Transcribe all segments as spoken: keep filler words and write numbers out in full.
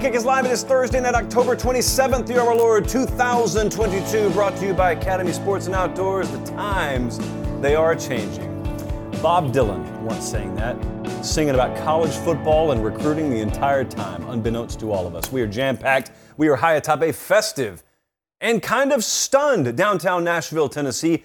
Late Kick is live. It is Thursday night, October twenty-seventh, year of our Lord, two thousand twenty-two, brought to you by Academy Sports and Outdoors. The times, they are changing. Bob Dylan once sang that, singing about college football and recruiting the entire time, unbeknownst to all of us. We are jam-packed. We are high atop a festive and kind of stunned downtown Nashville, Tennessee.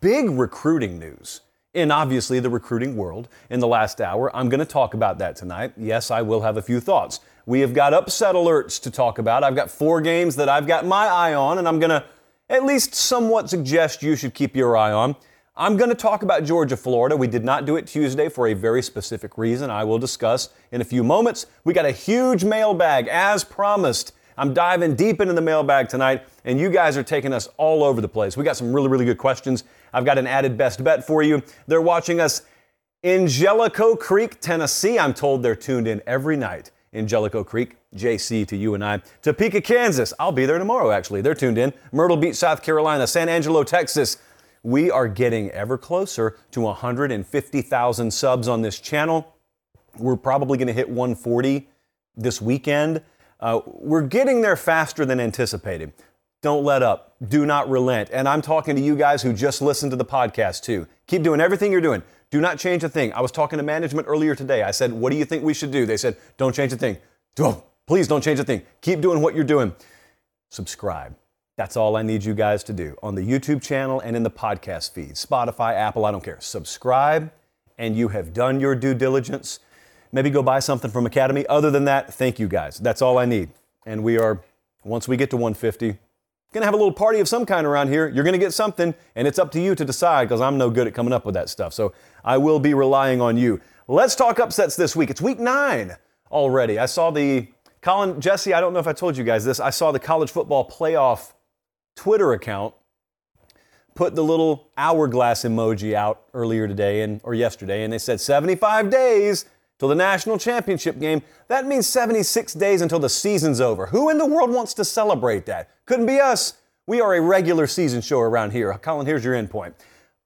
Big recruiting news in, obviously, the recruiting world in the last hour. I'm going to talk about that tonight. Yes, I will have a few thoughts. We have got upset alerts to talk about. I've got four games that I've got my eye on, and I'm going to at least somewhat suggest you should keep your eye on. I'm going to talk about Georgia, Florida. We did not do it Tuesday for a very specific reason I will discuss in a few moments. We got a huge mailbag, as promised. I'm diving deep into the mailbag tonight, and you guys are taking us all over the place. We got some really, really good questions. I've got an added best bet for you. They're watching us in Jellicoe Creek, Tennessee. I'm told they're tuned in every night in Jellicoe Creek. J C to you and I. Topeka, Kansas. I'll be there tomorrow, actually. They're tuned in. Myrtle Beach, South Carolina. San Angelo, Texas. We are getting ever closer to one hundred fifty thousand subs on this channel. We're probably going to hit one forty this weekend. Uh, we're getting there faster than anticipated. Don't let up. Do not relent. And I'm talking to you guys who just listened to the podcast, too. Keep doing everything you're doing. Do not change a thing. I was talking to management earlier today. I said, what do you think we should do? They said, don't change a thing. Don't. Please don't change a thing. Keep doing what you're doing. Subscribe. That's all I need you guys to do on the YouTube channel and in the podcast feed. Spotify, Apple, I don't care. Subscribe, and you have done your due diligence. Maybe go buy something from Academy. Other than that, thank you guys. That's all I need. And we are, once we get to one fifty, going to have a little party of some kind around here. You're going to get something, and it's up to you to decide because I'm no good at coming up with that stuff. So I will be relying on you. Let's talk upsets this week. It's week nine already. I saw the, Colin, Jesse, I don't know if I told you guys this. I saw the college football playoff Twitter account put the little hourglass emoji out earlier today and or yesterday, and they said seventy-five days till the national championship game. That means seventy-six days until the season's over. Who in the world wants to celebrate that? Couldn't be us. We are a regular season show around here. Colin, here's your end point.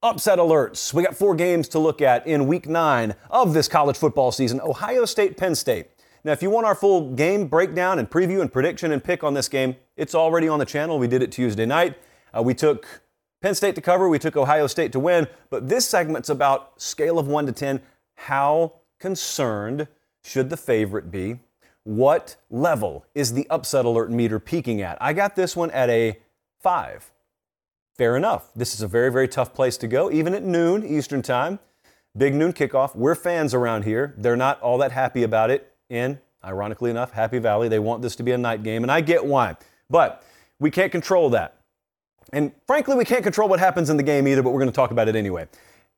Upset alerts. We got four games to look at in week nine of this college football season. Ohio State, Penn State. Now, if you want our full game breakdown and preview and prediction and pick on this game, it's already on the channel. We did it Tuesday night. Uh, we took Penn State to cover. We took Ohio State to win. But this segment's about scale of one to ten. How concerned should the favorite be? What level is the upset alert meter peaking at? I got this one at a five. Fair enough. This is a very, very tough place to go, even at noon Eastern time. Big noon kickoff. We're fans around here. They're not all that happy about it. In, ironically enough, Happy Valley. They want this to be a night game, and I get why. But we can't control that. And frankly, we can't control what happens in the game either, but we're going to talk about it anyway.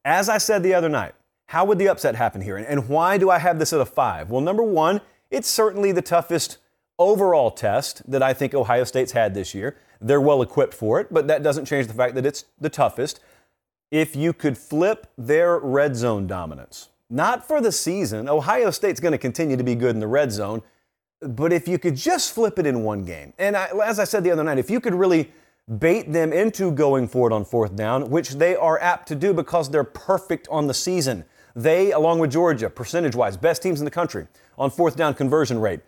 As I said the other night, how would the upset happen here? And why do I have this at a five? Well, number one, it's certainly the toughest overall test that I think Ohio State's had this year. They're well equipped for it, but that doesn't change the fact that it's the toughest. If you could flip their red zone dominance, not for the season. Ohio State's going to continue to be good in the red zone. But if you could just flip it in one game. And I, as I said the other night, if you could really bait them into going for it on fourth down, which they are apt to do because they're perfect on the season. They, along with Georgia, percentage-wise, best teams in the country on fourth down conversion rate.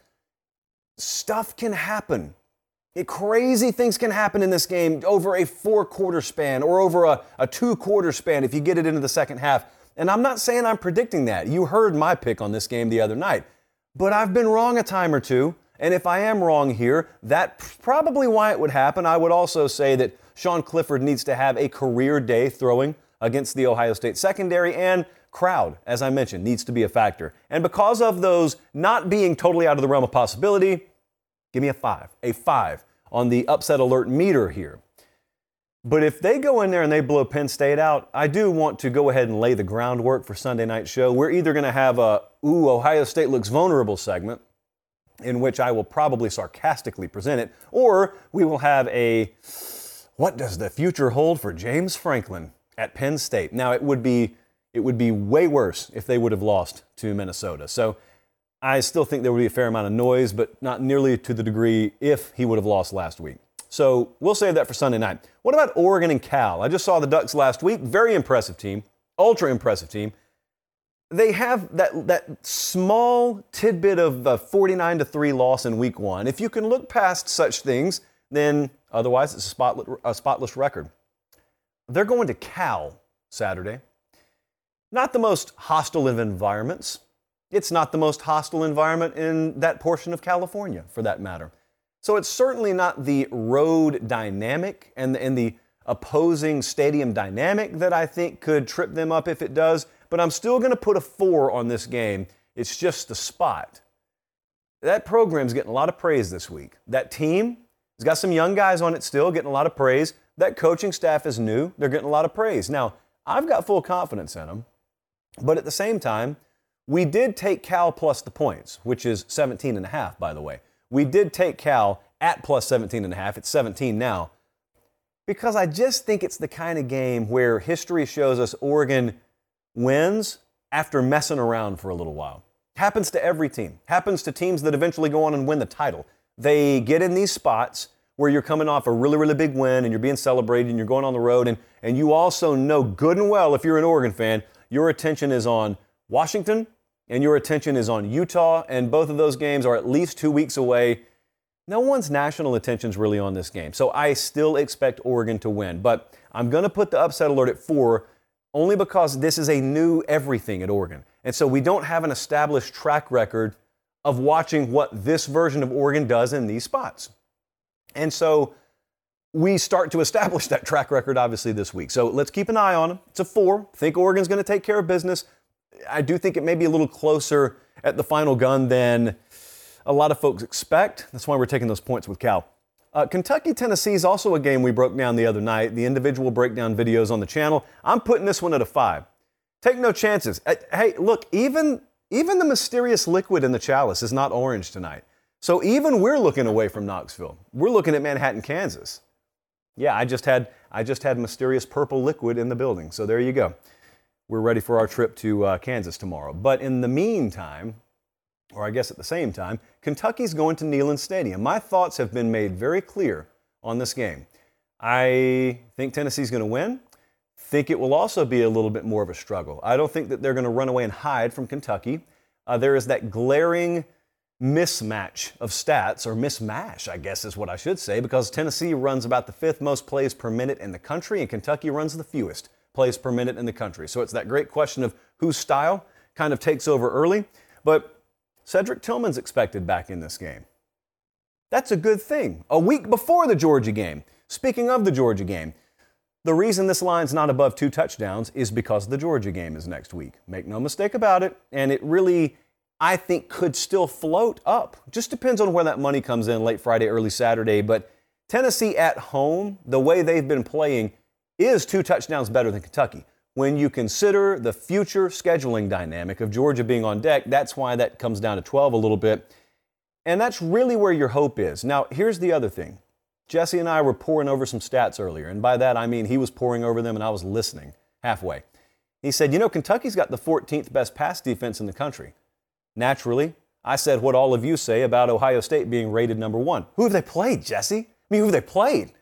Stuff can happen. It, crazy things can happen in this game over a four-quarter span or over a, a two-quarter span if you get it into the second half. And I'm not saying I'm predicting that. You heard my pick on this game the other night. But I've been wrong a time or two. And if I am wrong here, that's probably why it would happen. I would also say that Sean Clifford needs to have a career day throwing against the Ohio State secondary, and crowd, as I mentioned, needs to be a factor. And because of those not being totally out of the realm of possibility, give me a five. A five on the upset alert meter here. But if they go in there and they blow Penn State out, I do want to go ahead and lay the groundwork for Sunday night show. We're either going to have a, ooh, Ohio State looks vulnerable segment, in which I will probably sarcastically present it, or we will have a, what does the future hold for James Franklin at Penn State? Now, it would be it would be way worse if they would have lost to Minnesota. So I still think there would be a fair amount of noise, but not nearly to the degree if he would have lost last week. So we'll save that for Sunday night. What about Oregon and Cal? I just saw the Ducks last week. Very impressive team. Ultra impressive team. they have that that small tidbit of a forty-nine to three loss in week one. If you can look past such things, then otherwise it's a spotless, a spotless record. They're going to Cal Saturday. Not the most hostile of environments. It's not the most hostile environment in that portion of California, for that matter. So it's certainly not the road dynamic and the, and the opposing stadium dynamic that I think could trip them up if it does, but I'm still going to put a four on this game. It's just the spot. That program's getting a lot of praise this week. That team has got some young guys on it still, getting a lot of praise. That coaching staff is new. They're getting a lot of praise. Now, I've got full confidence in them, but at the same time, we did take Cal plus the points, which is seventeen and a half, by the way. We did take Cal at plus seventeen and a half. It's seventeen now. Because I just think it's the kind of game where history shows us Oregon wins after messing around for a little while. Happens to every team. Happens to teams that eventually go on and win the title. They get in these spots where you're coming off a really, really big win and you're being celebrated and you're going on the road. And, and you also know good and well, if you're an Oregon fan, your attention is on Washington and your attention is on Utah, and both of those games are at least two weeks away. No one's national attention's really on this game, so I still expect Oregon to win. But I'm going to put the upset alert at four only because this is a new everything at Oregon. And so we don't have an established track record of watching what this version of Oregon does in these spots. And so we start to establish that track record, obviously, this week. So let's keep an eye on them. It's a four. I think Oregon's going to take care of business. I do think it may be a little closer at the final gun than a lot of folks expect. That's why we're taking those points with Cal. Uh, Kentucky, Tennessee is also a game we broke down the other night. The individual breakdown videos on the channel. I'm putting this one at a five. Take no chances. I, hey, look, even, even the mysterious liquid in the chalice is not orange tonight. So even we're looking away from Knoxville. We're looking at Manhattan, Kansas. Yeah, I just had I just had mysterious purple liquid in the building. So there you go. We're ready for our trip to uh, Kansas tomorrow. But in the meantime, or I guess at the same time, Kentucky's going to Neyland Stadium. My thoughts have been made very clear on this game. I think Tennessee's going to win. Think it will also be a little bit more of a struggle. I don't think that they're going to run away and hide from Kentucky. Uh, there is that glaring mismatch of stats, or mismatch, I guess is what I should say, because Tennessee runs about the fifth most plays per minute in the country, and Kentucky runs the fewest plays per minute in the country. So it's that great question of whose style kind of takes over early. But Cedric Tillman's expected back in this game. That's a good thing. A week before the Georgia game, speaking of the Georgia game, the reason this line's not above two touchdowns is because the Georgia game is next week. Make no mistake about it. And it really, I think, could still float up. Just depends on where that money comes in late Friday, early Saturday. But Tennessee at home, the way they've been playing, is two touchdowns better than Kentucky. When you consider the future scheduling dynamic of Georgia being on deck, that's why that comes down to twelve a little bit. And that's really where your hope is. Now, here's the other thing. Jesse and I were pouring over some stats earlier, and by that I mean he was pouring over them and I was listening halfway. He said, you know, Kentucky's got the fourteenth best pass defense in the country. Naturally, I said what all of you say about Ohio State being rated number one. Who have they played, Jesse? I mean, who have they played?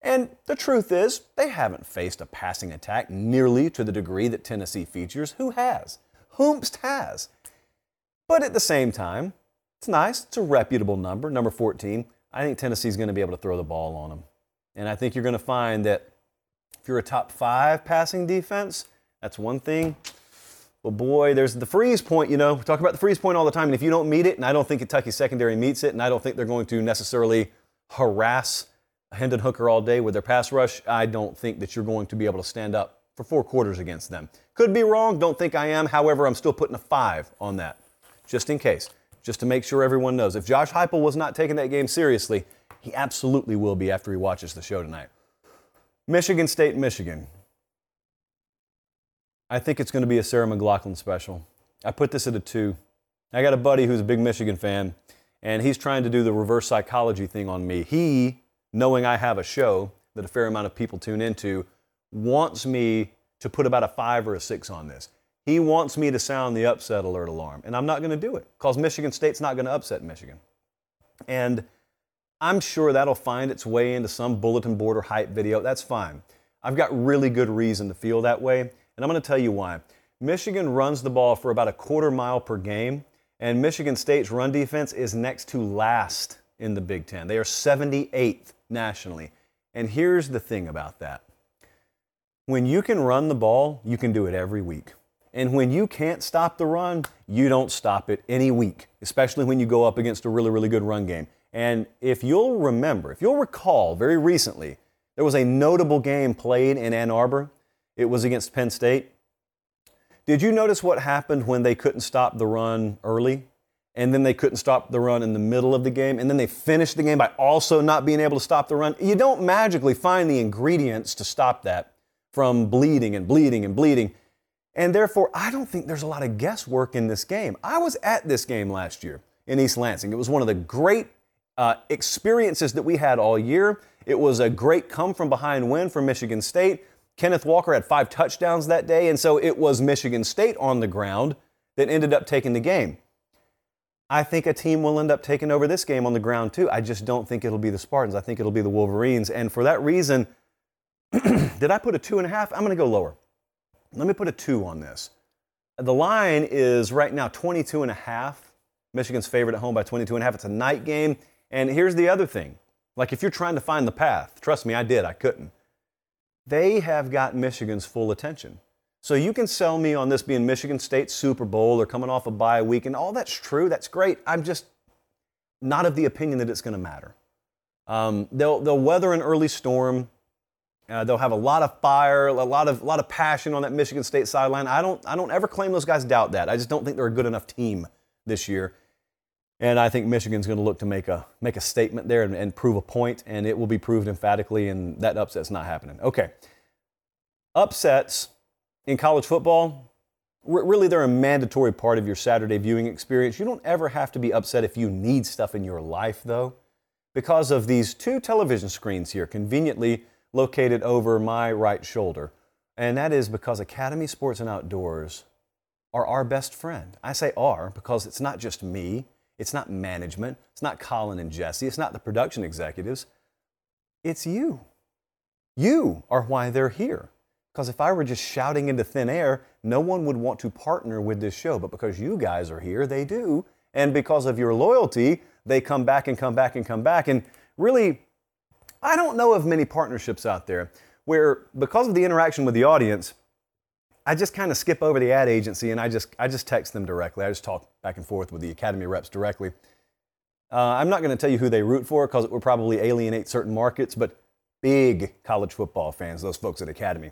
And the truth is, they haven't faced a passing attack nearly to the degree that Tennessee features. Who has? Whomst has. But at the same time, it's nice. It's a reputable number, number fourteen. I think Tennessee's going to be able to throw the ball on them. And I think you're going to find that if you're a top five passing defense, that's one thing. But boy, there's the freeze point, you know. We talk about the freeze point all the time, and if you don't meet it, and I don't think Kentucky's secondary meets it, and I don't think they're going to necessarily harass Hendon Hooker all day with their pass rush, I don't think that you're going to be able to stand up for four quarters against them. Could be wrong, don't think I am. However, I'm still putting a five on that, just in case, just to make sure everyone knows. If Josh Heupel was not taking that game seriously, he absolutely will be after he watches the show tonight. Michigan State, Michigan. I think it's going to be a Sarah McLaughlin special. I put this at a two. I got a buddy who's a big Michigan fan, and he's trying to do the reverse psychology thing on me. He, knowing I have a show that a fair amount of people tune into, wants me to put about a five or a six on this. He wants me to sound the upset alert alarm, and I'm not going to do it because Michigan State's not going to upset Michigan. And I'm sure that'll find its way into some bulletin board or hype video. That's fine. I've got really good reason to feel that way, and I'm going to tell you why. Michigan runs the ball for about a quarter mile per game, and Michigan State's run defense is next to last in the Big Ten. They are seventy-eighth nationally. And here's the thing about that. When you can run the ball, you can do it every week. And when you can't stop the run, you don't stop it any week, especially when you go up against a really, really good run game. And if you'll remember, if you'll recall, very recently, there was a notable game played in Ann Arbor. It was against Penn State. Did you notice what happened when they couldn't stop the run early? And then they couldn't stop the run in the middle of the game? And then they finished the game by also not being able to stop the run? You don't magically find the ingredients to stop that from bleeding and bleeding and bleeding. And therefore, I don't think there's a lot of guesswork in this game. I was at this game last year in East Lansing. It was one of the great uh, experiences that we had all year. It was a great come-from-behind win for Michigan State. Kenneth Walker had five touchdowns that day, and so it was Michigan State on the ground that ended up taking the game. I think a team will end up taking over this game on the ground too. I just don't think it'll be the Spartans. I think it'll be the Wolverines. And for that reason, did I put a two and a half? I'm going to go lower. Let me put a two on this. The line is right now twenty-two and a half. Michigan's favored at home by twenty-two and a half. It's a night game. And here's the other thing. Like, if you're trying to find the path, trust me, I did. I couldn't. They have got Michigan's full attention. So you can sell me on this being Michigan State Super Bowl or coming off a bye week, and all that's true. That's great. I'm just not of the opinion that it's going to matter. Um, they'll they'll weather an early storm. Uh, they'll have a lot of fire, a lot of a lot of passion on that Michigan State sideline. I don't I don't ever claim those guys doubt that. I just don't think they're a good enough team this year. And I think Michigan's going to look to make a make a statement there and, and prove a point, and it will be proved emphatically, and that upset's not happening. Okay. Upsets in college football, r- really they're a mandatory part of your Saturday viewing experience. You don't ever have to be upset if you need stuff in your life, though, because of these two television screens here, conveniently located over my right shoulder. And that is because Academy Sports and Outdoors are our best friend. I say "are" because it's not just me. It's not management. It's not Colin and Jesse. It's not the production executives. It's you. You are why they're here. Because if I were just shouting into thin air, no one would want to partner with this show. But because you guys are here, they do. And because of your loyalty, they come back and come back and come back. And really, I don't know of many partnerships out there where, because of the interaction with the audience, I just kind of skip over the ad agency and I just I just text them directly. I just talk back and forth with the Academy reps directly. Uh, I'm not going to tell you who they root for because it would probably alienate certain markets, but big college football fans, those folks at Academy.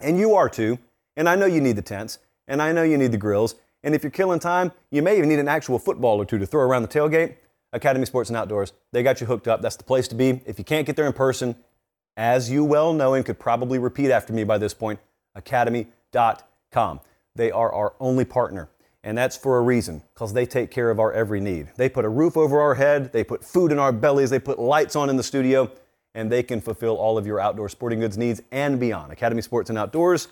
And you are too. And I know you need the tents. And I know you need the grills. And if you're killing time, you may even need an actual football or two to throw around the tailgate. Academy Sports and Outdoors, they got you hooked up. That's the place to be. If you can't get there in person, as you well know and could probably repeat after me by this point, academy dot com. They are our only partner. And that's for a reason, because they take care of our every need. They put a roof over our head. They put food in our bellies. They put lights on in the studio. And they can fulfill all of your outdoor sporting goods needs and beyond. Academy Sports and Outdoors,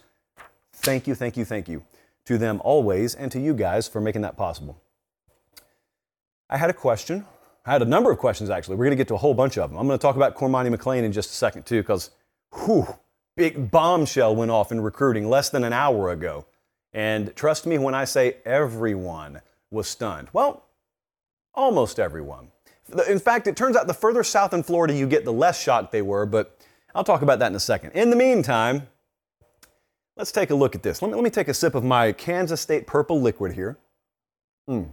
thank you, thank you, thank you to them always, and to you guys for making that possible. I had a question. I had a number of questions, actually. We're going to get to a whole bunch of them. I'm going to talk about Cormani McClain in just a second, too, because, whew, big bombshell went off in recruiting less than an hour ago. And trust me when I say everyone was stunned. Well, almost everyone. In fact, it turns out the further south in Florida you get, the less shocked they were, but I'll talk about that in a second. In the meantime, let's take a look at this. Let me, let me take a sip of my Kansas State Purple liquid here. Mm.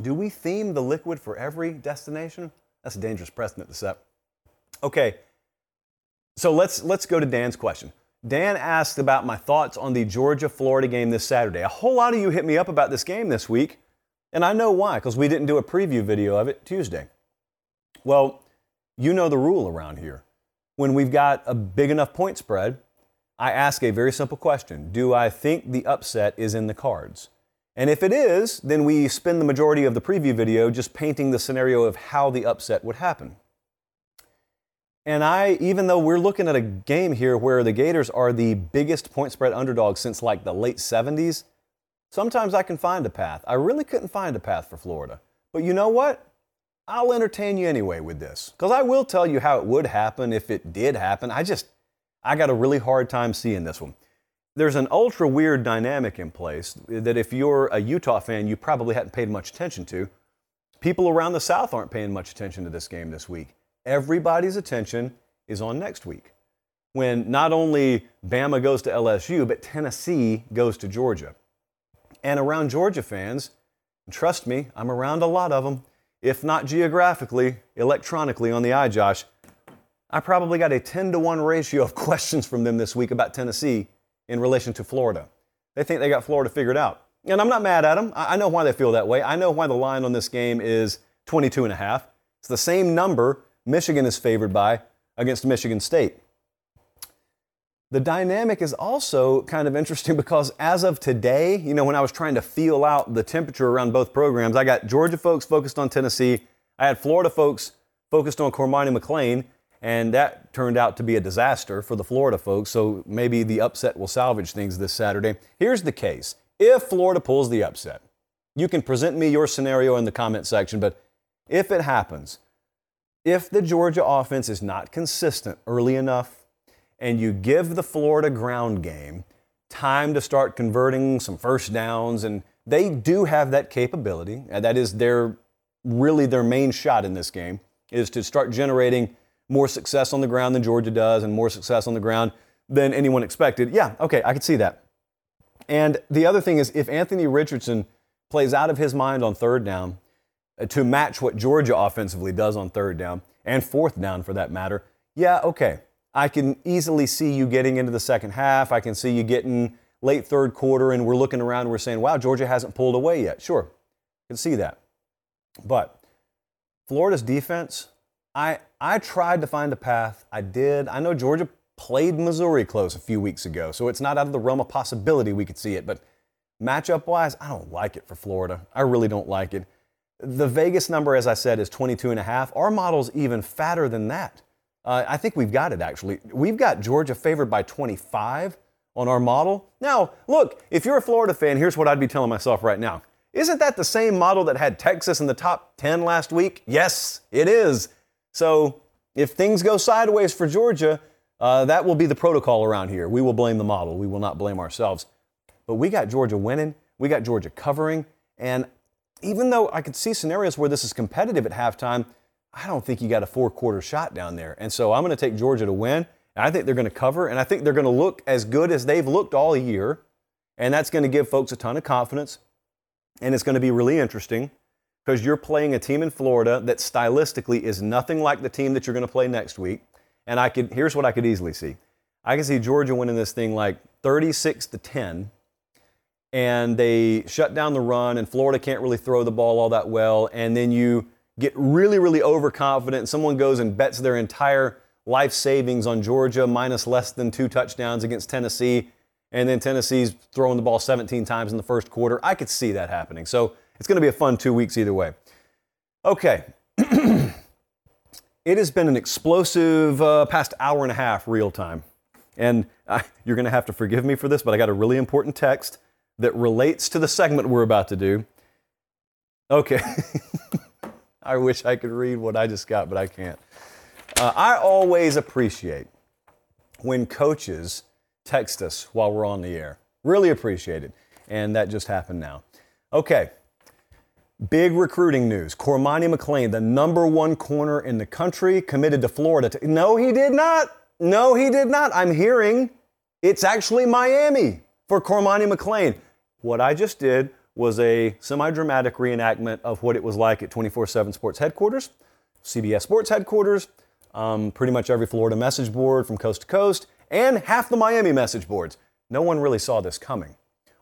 Do we theme the liquid for every destination? That's a dangerous precedent to set. Okay, so let's let's go to Dan's question. Dan asked about my thoughts on the Georgia-Florida game this Saturday. A whole lot of you hit me up about this game this week. And I know why, because we didn't do a preview video of it Tuesday. Well, you know the rule around here. When we've got a big enough point spread, I ask a very simple question. Do I think the upset is in the cards? And if it is, then we spend the majority of the preview video just painting the scenario of how the upset would happen. And I, even though we're looking at a game here where the Gators are the biggest point spread underdog since like the late seventies, sometimes I can find a path. I really couldn't find a path for Florida. But you know what? I'll entertain you anyway with this. Because I will tell you how it would happen if it did happen. I just, I got a really hard time seeing this one. there's an ultra weird dynamic in place that if you're a Utah fan, you probably hadn't paid much attention to. People around the South aren't paying much attention to this game this week. Everybody's attention is on next week, when not only Bama goes to L S U, but Tennessee goes to Georgia. And around Georgia fans, trust me, I'm around a lot of them, if not geographically, electronically on the iJosh, I probably got a ten to one ratio of questions from them this week about Tennessee in relation to Florida. They think they got Florida figured out. And I'm not mad at them. I know why they feel that way. I know why the line on this game is twenty-two and a half. It's the same number Michigan is favored by against Michigan State. The dynamic is also kind of interesting because as of today, you know, when I was trying to feel out the temperature around both programs, I got Georgia folks focused on Tennessee. I had Florida folks focused on Cormani McClain, and that turned out to be a disaster for the Florida folks, so maybe the upset will salvage things this Saturday. Here's the case. If Florida pulls the upset, you can present me your scenario in the comment section, but if it happens, if the Georgia offense is not consistent early enough, and you give the Florida ground game time to start converting some first downs, and they do have that capability, and that is their really their main shot in this game, is to start generating more success on the ground than Georgia does and more success on the ground than anyone expected. Yeah, okay, I could see that. And the other thing is, if Anthony Richardson plays out of his mind on third down to match what Georgia offensively does on third down, and fourth down for that matter, yeah, okay. I can easily see you getting into the second half. I can see you getting late third quarter, and we're looking around and we're saying, wow, Georgia hasn't pulled away yet. Sure, I can see that. But Florida's defense, I I tried to find a path. I did. I know Georgia played Missouri close a few weeks ago, so it's not out of the realm of possibility we could see it. But matchup-wise, I don't like it for Florida. I really don't like it. The Vegas number, as I said, is twenty-two and a half. Our model's even fatter than that. Uh, I think we've got it, actually. We've got Georgia favored by twenty-five on our model. Now, look, if you're a Florida fan, here's what I'd be telling myself right now. Isn't that the same model that had Texas in the top ten last week? Yes, it is. So if things go sideways for Georgia, uh, that will be the protocol around here. We will blame the model. We will not blame ourselves. But we got Georgia winning. We got Georgia covering. And even though I could see scenarios where this is competitive at halftime, I don't think you got a four-quarter shot down there. And so I'm going to take Georgia to win, and I think they're going to cover, and I think they're going to look as good as they've looked all year, and that's going to give folks a ton of confidence, and it's going to be really interesting because you're playing a team in Florida that stylistically is nothing like the team that you're going to play next week, and I could here's what I could easily see. I can see Georgia winning this thing like thirty-six to ten, and they shut down the run, and Florida can't really throw the ball all that well, and then you get really, really overconfident, and someone goes and bets their entire life savings on Georgia minus less than two touchdowns against Tennessee, and then Tennessee's throwing the ball seventeen times in the first quarter. I could see that happening. So it's going to be a fun two weeks either way. Okay. It has been an explosive uh, past hour and a half real time. And I, you're going to have to forgive me for this, but I got a really important text that relates to the segment we're about to do. Okay. I wish I could read what I just got, but I can't. Uh, I always appreciate when coaches text us while we're on the air. Really appreciate it. And that just happened now. Okay. Big recruiting news. Cormani McClain, the number one corner in the country, committed to Florida. T- no, he did not. No, he did not. I'm hearing it's actually Miami for Cormani McClain. What I just did was a semi-dramatic reenactment of what it was like at two forty-seven Sports headquarters, C B S Sports headquarters, um, pretty much every Florida message board from coast to coast, and half the Miami message boards. No one really saw this coming,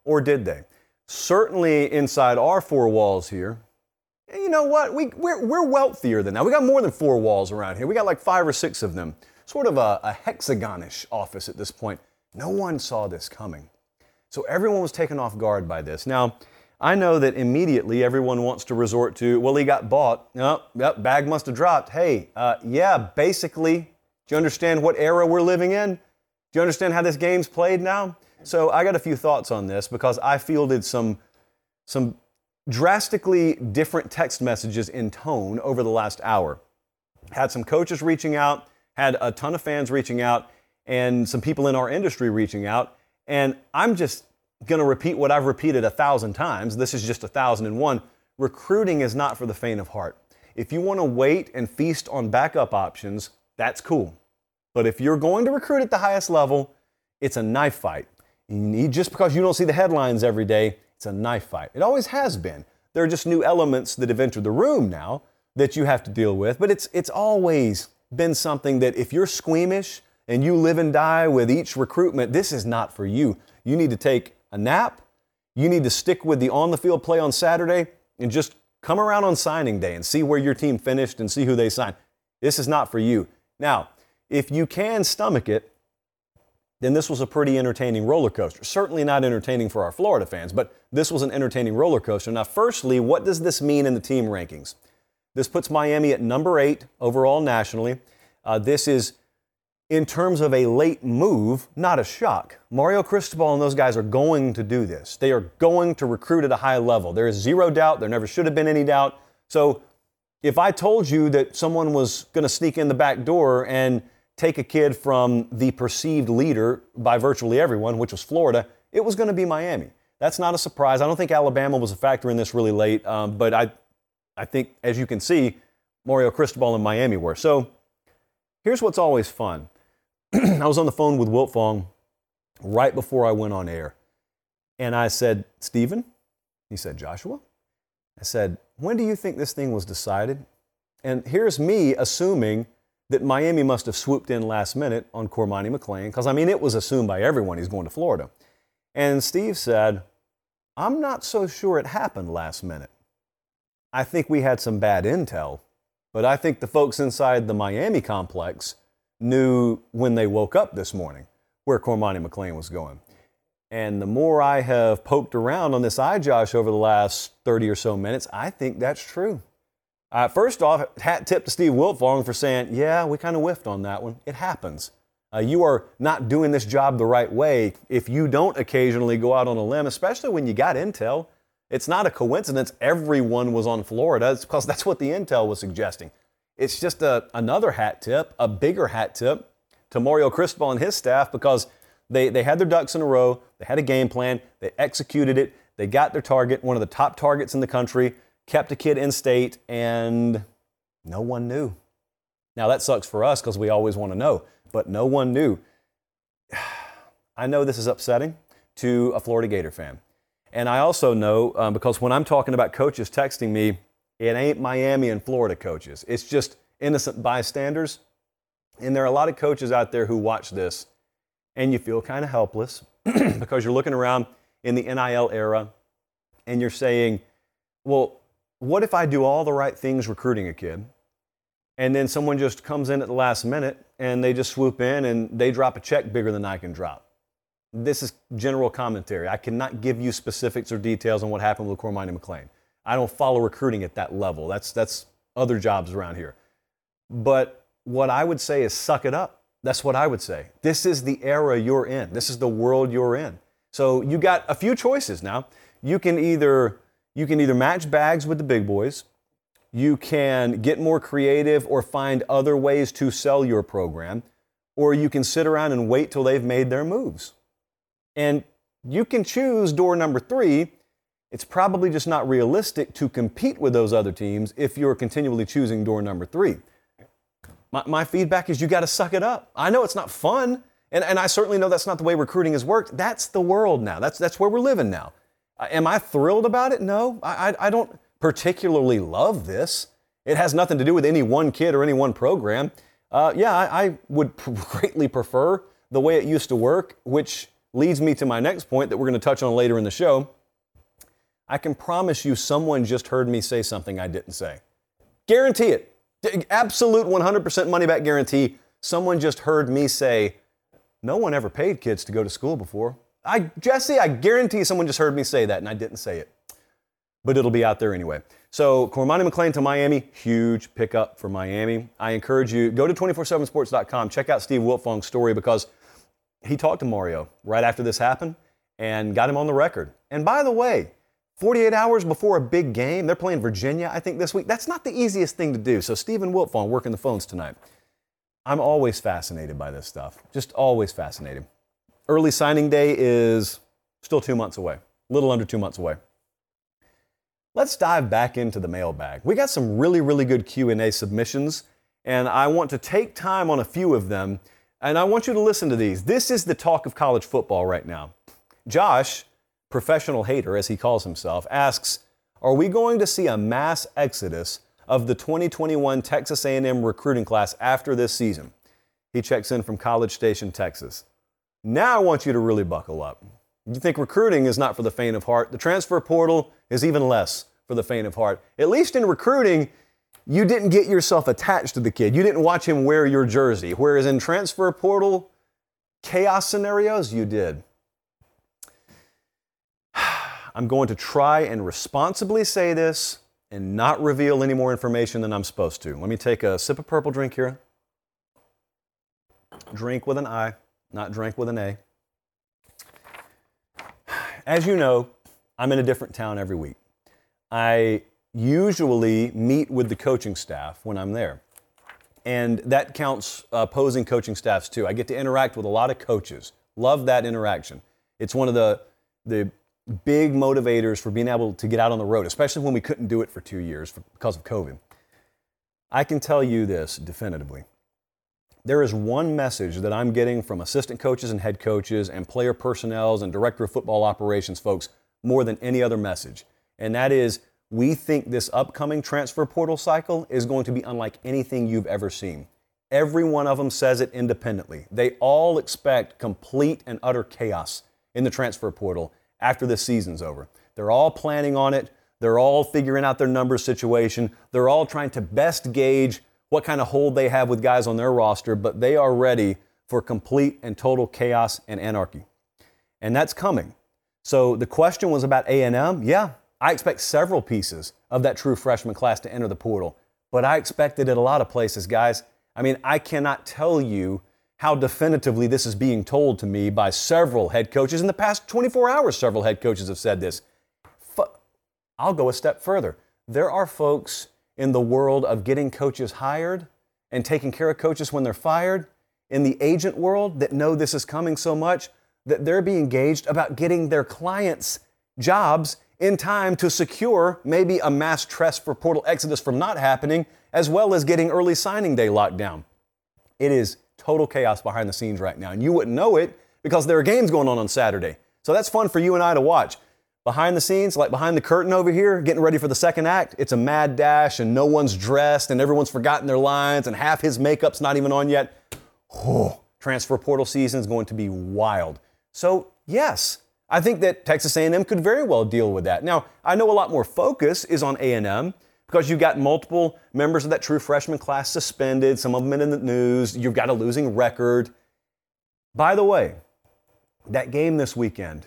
or did they? Certainly inside our four walls here, and you know what? We, we're, we're wealthier than that. We got more than four walls around here. We got like five or six of them. Sort of a, a hexagonish office at this point. No one saw this coming. So everyone was taken off guard by this. Now, I know that immediately everyone wants to resort to, well, he got bought. No, that bag must have dropped. Hey, uh, yeah, basically, do you understand what era we're living in? Do you understand how this game's played now? So I got a few thoughts on this because I fielded some, some drastically different text messages in tone over the last hour. Had some coaches reaching out, had a ton of fans reaching out, and some people in our industry reaching out. And I'm just going to repeat what I've repeated a thousand times. This is just a thousand and one. Recruiting is not for the faint of heart. If you want to wait and feast on backup options, that's cool. But if you're going to recruit at the highest level, it's a knife fight. You need, just because you don't see the headlines every day, it's a knife fight. It always has been. There are just new elements that have entered the room now that you have to deal with. But it's it's always been something that if you're squeamish and you live and die with each recruitment, this is not for you. You need to take a nap. You need to stick with the on-the-field play on Saturday and just come around on signing day and see where your team finished and see who they signed. This is not for you. Now, if you can stomach it, then this was a pretty entertaining roller coaster. Certainly not entertaining for our Florida fans, but this was an entertaining roller coaster. Now, firstly, what does this mean in the team rankings? This puts Miami at number eight overall nationally. Uh, this is, in terms of a late move, not a shock. Mario Cristobal and those guys are going to do this. They are going to recruit at a high level. There is zero doubt. There never should have been any doubt. So if I told you that someone was going to sneak in the back door and take a kid from the perceived leader by virtually everyone, which was Florida, it was going to be Miami. That's not a surprise. I don't think Alabama was a factor in this really late, um, but I I think, as you can see, Mario Cristobal and Miami were. So here's what's always fun. I was on the phone with Wiltfong right before I went on air, and I said, Stephen? He said, Joshua? I said, when do you think this thing was decided? And here's me assuming that Miami must have swooped in last minute on Cormani McClain, because, I mean, it was assumed by everyone he's going to Florida. And Steve said, I'm not so sure it happened last minute. I think we had some bad intel, but I think the folks inside the Miami complex knew when they woke up this morning where Cormani McClain was going. And the more I have poked around on this iJosh over the last thirty or so minutes, I think that's true. Uh, first off, hat tip to Steve Wiltfong for saying, yeah, we kind of whiffed on that one. It happens. Uh, you are not doing this job the right way if you don't occasionally go out on a limb, especially when you got intel. It's not a coincidence everyone was on Florida. It's because that's what the intel was suggesting. It's just a, another hat tip, a bigger hat tip to Mario Cristobal and his staff, because they, they had their ducks in a row. They had a game plan. They executed it. They got their target, one of the top targets in the country, kept a kid in state, and no one knew. Now, that sucks for us because we always want to know, but no one knew. I know this is upsetting to a Florida Gator fan. And I also know, um, because when I'm talking about coaches texting me, it ain't Miami and Florida coaches. It's just innocent bystanders. And there are a lot of coaches out there who watch this, and you feel kind of helpless because you're looking around in the N I L era, and you're saying, well, what if I do all the right things recruiting a kid, and then someone just comes in at the last minute and they just swoop in and they drop a check bigger than I can drop? This is general commentary. I cannot give you specifics or details on what happened with Cormani McClain. I don't follow recruiting at that level. That's that's other jobs around here. But what I would say is suck it up. That's what I would say. This is the era you're in. This is the world you're in. So you got a few choices now. You can either you can either match bags with the big boys. You can get more creative or find other ways to sell your program, or you can sit around and wait till they've made their moves. And you can choose door number three. It's probably just not realistic to compete with those other teams if you're continually choosing door number three. My, my feedback is you got to suck it up. I know it's not fun, and, and I certainly know that's not the way recruiting has worked. That's the world now. That's that's where we're living now. Uh, am I thrilled about it? No, I, I I don't particularly love this. It has nothing to do with any one kid or any one program. Uh, yeah, I, I would pr- greatly prefer the way it used to work, which leads me to my next point that we're going to touch on later in the show. I can promise you someone just heard me say something I didn't say. Guarantee it. Absolute one hundred percent money back guarantee. Someone just heard me say, no one ever paid kids to go to school before. I, Jesse, I guarantee someone just heard me say that, and I didn't say it. But it'll be out there anyway. So Cormani McClain to Miami, huge pickup for Miami. I encourage you, go to two forty-seven sports dot com. Check out Steve Wiltfong's story, because he talked to Mario right after this happened and got him on the record. And by the way, forty-eight hours before a big game, they're playing Virginia, I think, this week. That's not the easiest thing to do. So Stephen Wiltfong working the phones tonight. I'm always fascinated by this stuff. Just always fascinated. early signing day is still two months away, a little under two months away. Let's dive back into the mailbag. We got some really, really good Q and A submissions, and I want to take time on a few of them, and I want you to listen to these. This is the talk of college football right now. Josh, professional hater as he calls himself, asks, are we going to see a mass exodus of the twenty twenty-one Texas A and M recruiting class after this season? He checks in from College Station, Texas. Now I want you to really buckle up. You think recruiting is not for the faint of heart. The transfer portal is even less for the faint of heart. At least in recruiting, you didn't get yourself attached to the kid. You didn't watch him wear your jersey. Whereas in transfer portal chaos scenarios, you did. I'm going to try and responsibly say this and not reveal any more information than I'm supposed to. Let me take a sip of purple drink here. Drink with an I, not drink with an A. As you know, I'm in a different town every week. I usually meet with the coaching staff when I'm there. And that counts opposing coaching staffs too. I get to interact with a lot of coaches. Love that interaction. It's one of the the big motivators for being able to get out on the road, especially when we couldn't do it for two years because of COVID. I can tell you this definitively. There is one message that I'm getting from assistant coaches and head coaches and player personnel and director of football operations folks more than any other message. And that is, we think this upcoming transfer portal cycle is going to be unlike anything you've ever seen. Every one of them says it independently. They all expect complete and utter chaos in the transfer portal after this season's over. They're all planning on it. They're all figuring out their numbers situation. They're all trying to best gauge what kind of hold they have with guys on their roster, but they are ready for complete and total chaos and anarchy. And that's coming. So the question was about A and M. Yeah, I expect several pieces of that true freshman class to enter the portal, but I expect it at a lot of places, guys. I mean, I cannot tell you how definitively this is being told to me by several head coaches. In the past twenty-four hours, several head coaches have said this. F- I'll go a step further. There are folks in the world of getting coaches hired and taking care of coaches when they're fired, in the agent world, that know this is coming so much that they're being engaged about getting their clients' jobs in time to secure maybe a mass transfer portal exodus from not happening, as well as getting early signing day locked down. It is total chaos behind the scenes right now, and you wouldn't know it because there are games going on on Saturday. So that's fun for you and I to watch. Behind the scenes, like behind the curtain over here, getting ready for the second act, it's a mad dash and no one's dressed and everyone's forgotten their lines and half his makeup's not even on yet. Oh, transfer portal season is going to be wild. So yes, I think that Texas A and M could very well deal with that. Now, I know a lot more focus is on A and M because you've got multiple members of that true freshman class suspended, some of them in the news, you've got a losing record. By the way, that game this weekend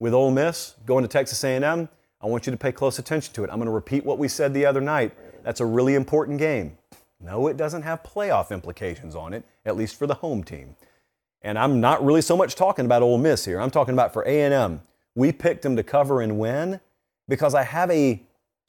with Ole Miss going to Texas A and M, I want you to pay close attention to it. I'm going to repeat what we said the other night. That's a really important game. No, it doesn't have playoff implications on it, at least for the home team. And I'm not really so much talking about Ole Miss here. I'm talking about for A and M. We picked them to cover and win because I have a,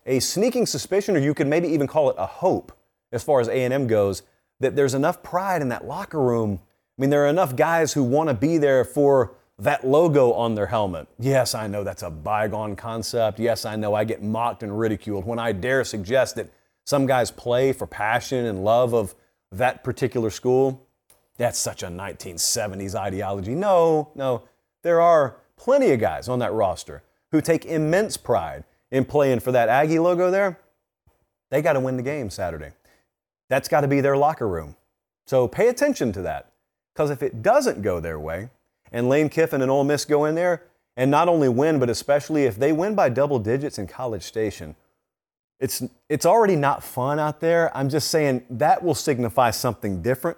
a sneaking suspicion, or you could maybe even call it a hope, as far as A and M goes, that there's enough pride in that locker room. I mean, there are enough guys who want to be there for that logo on their helmet. Yes, I know that's a bygone concept. Yes, I know I get mocked and ridiculed when I dare suggest that some guys play for passion and love of that particular school. That's such a nineteen seventies ideology. No, no, there are plenty of guys on that roster who take immense pride in playing for that Aggie logo there. They got to win the game Saturday. That's got to be their locker room. So pay attention to that, because if it doesn't go their way, and Lane Kiffin and Ole Miss go in there and not only win, but especially if they win by double digits in College Station, it's it's already not fun out there. I'm just saying that will signify something different.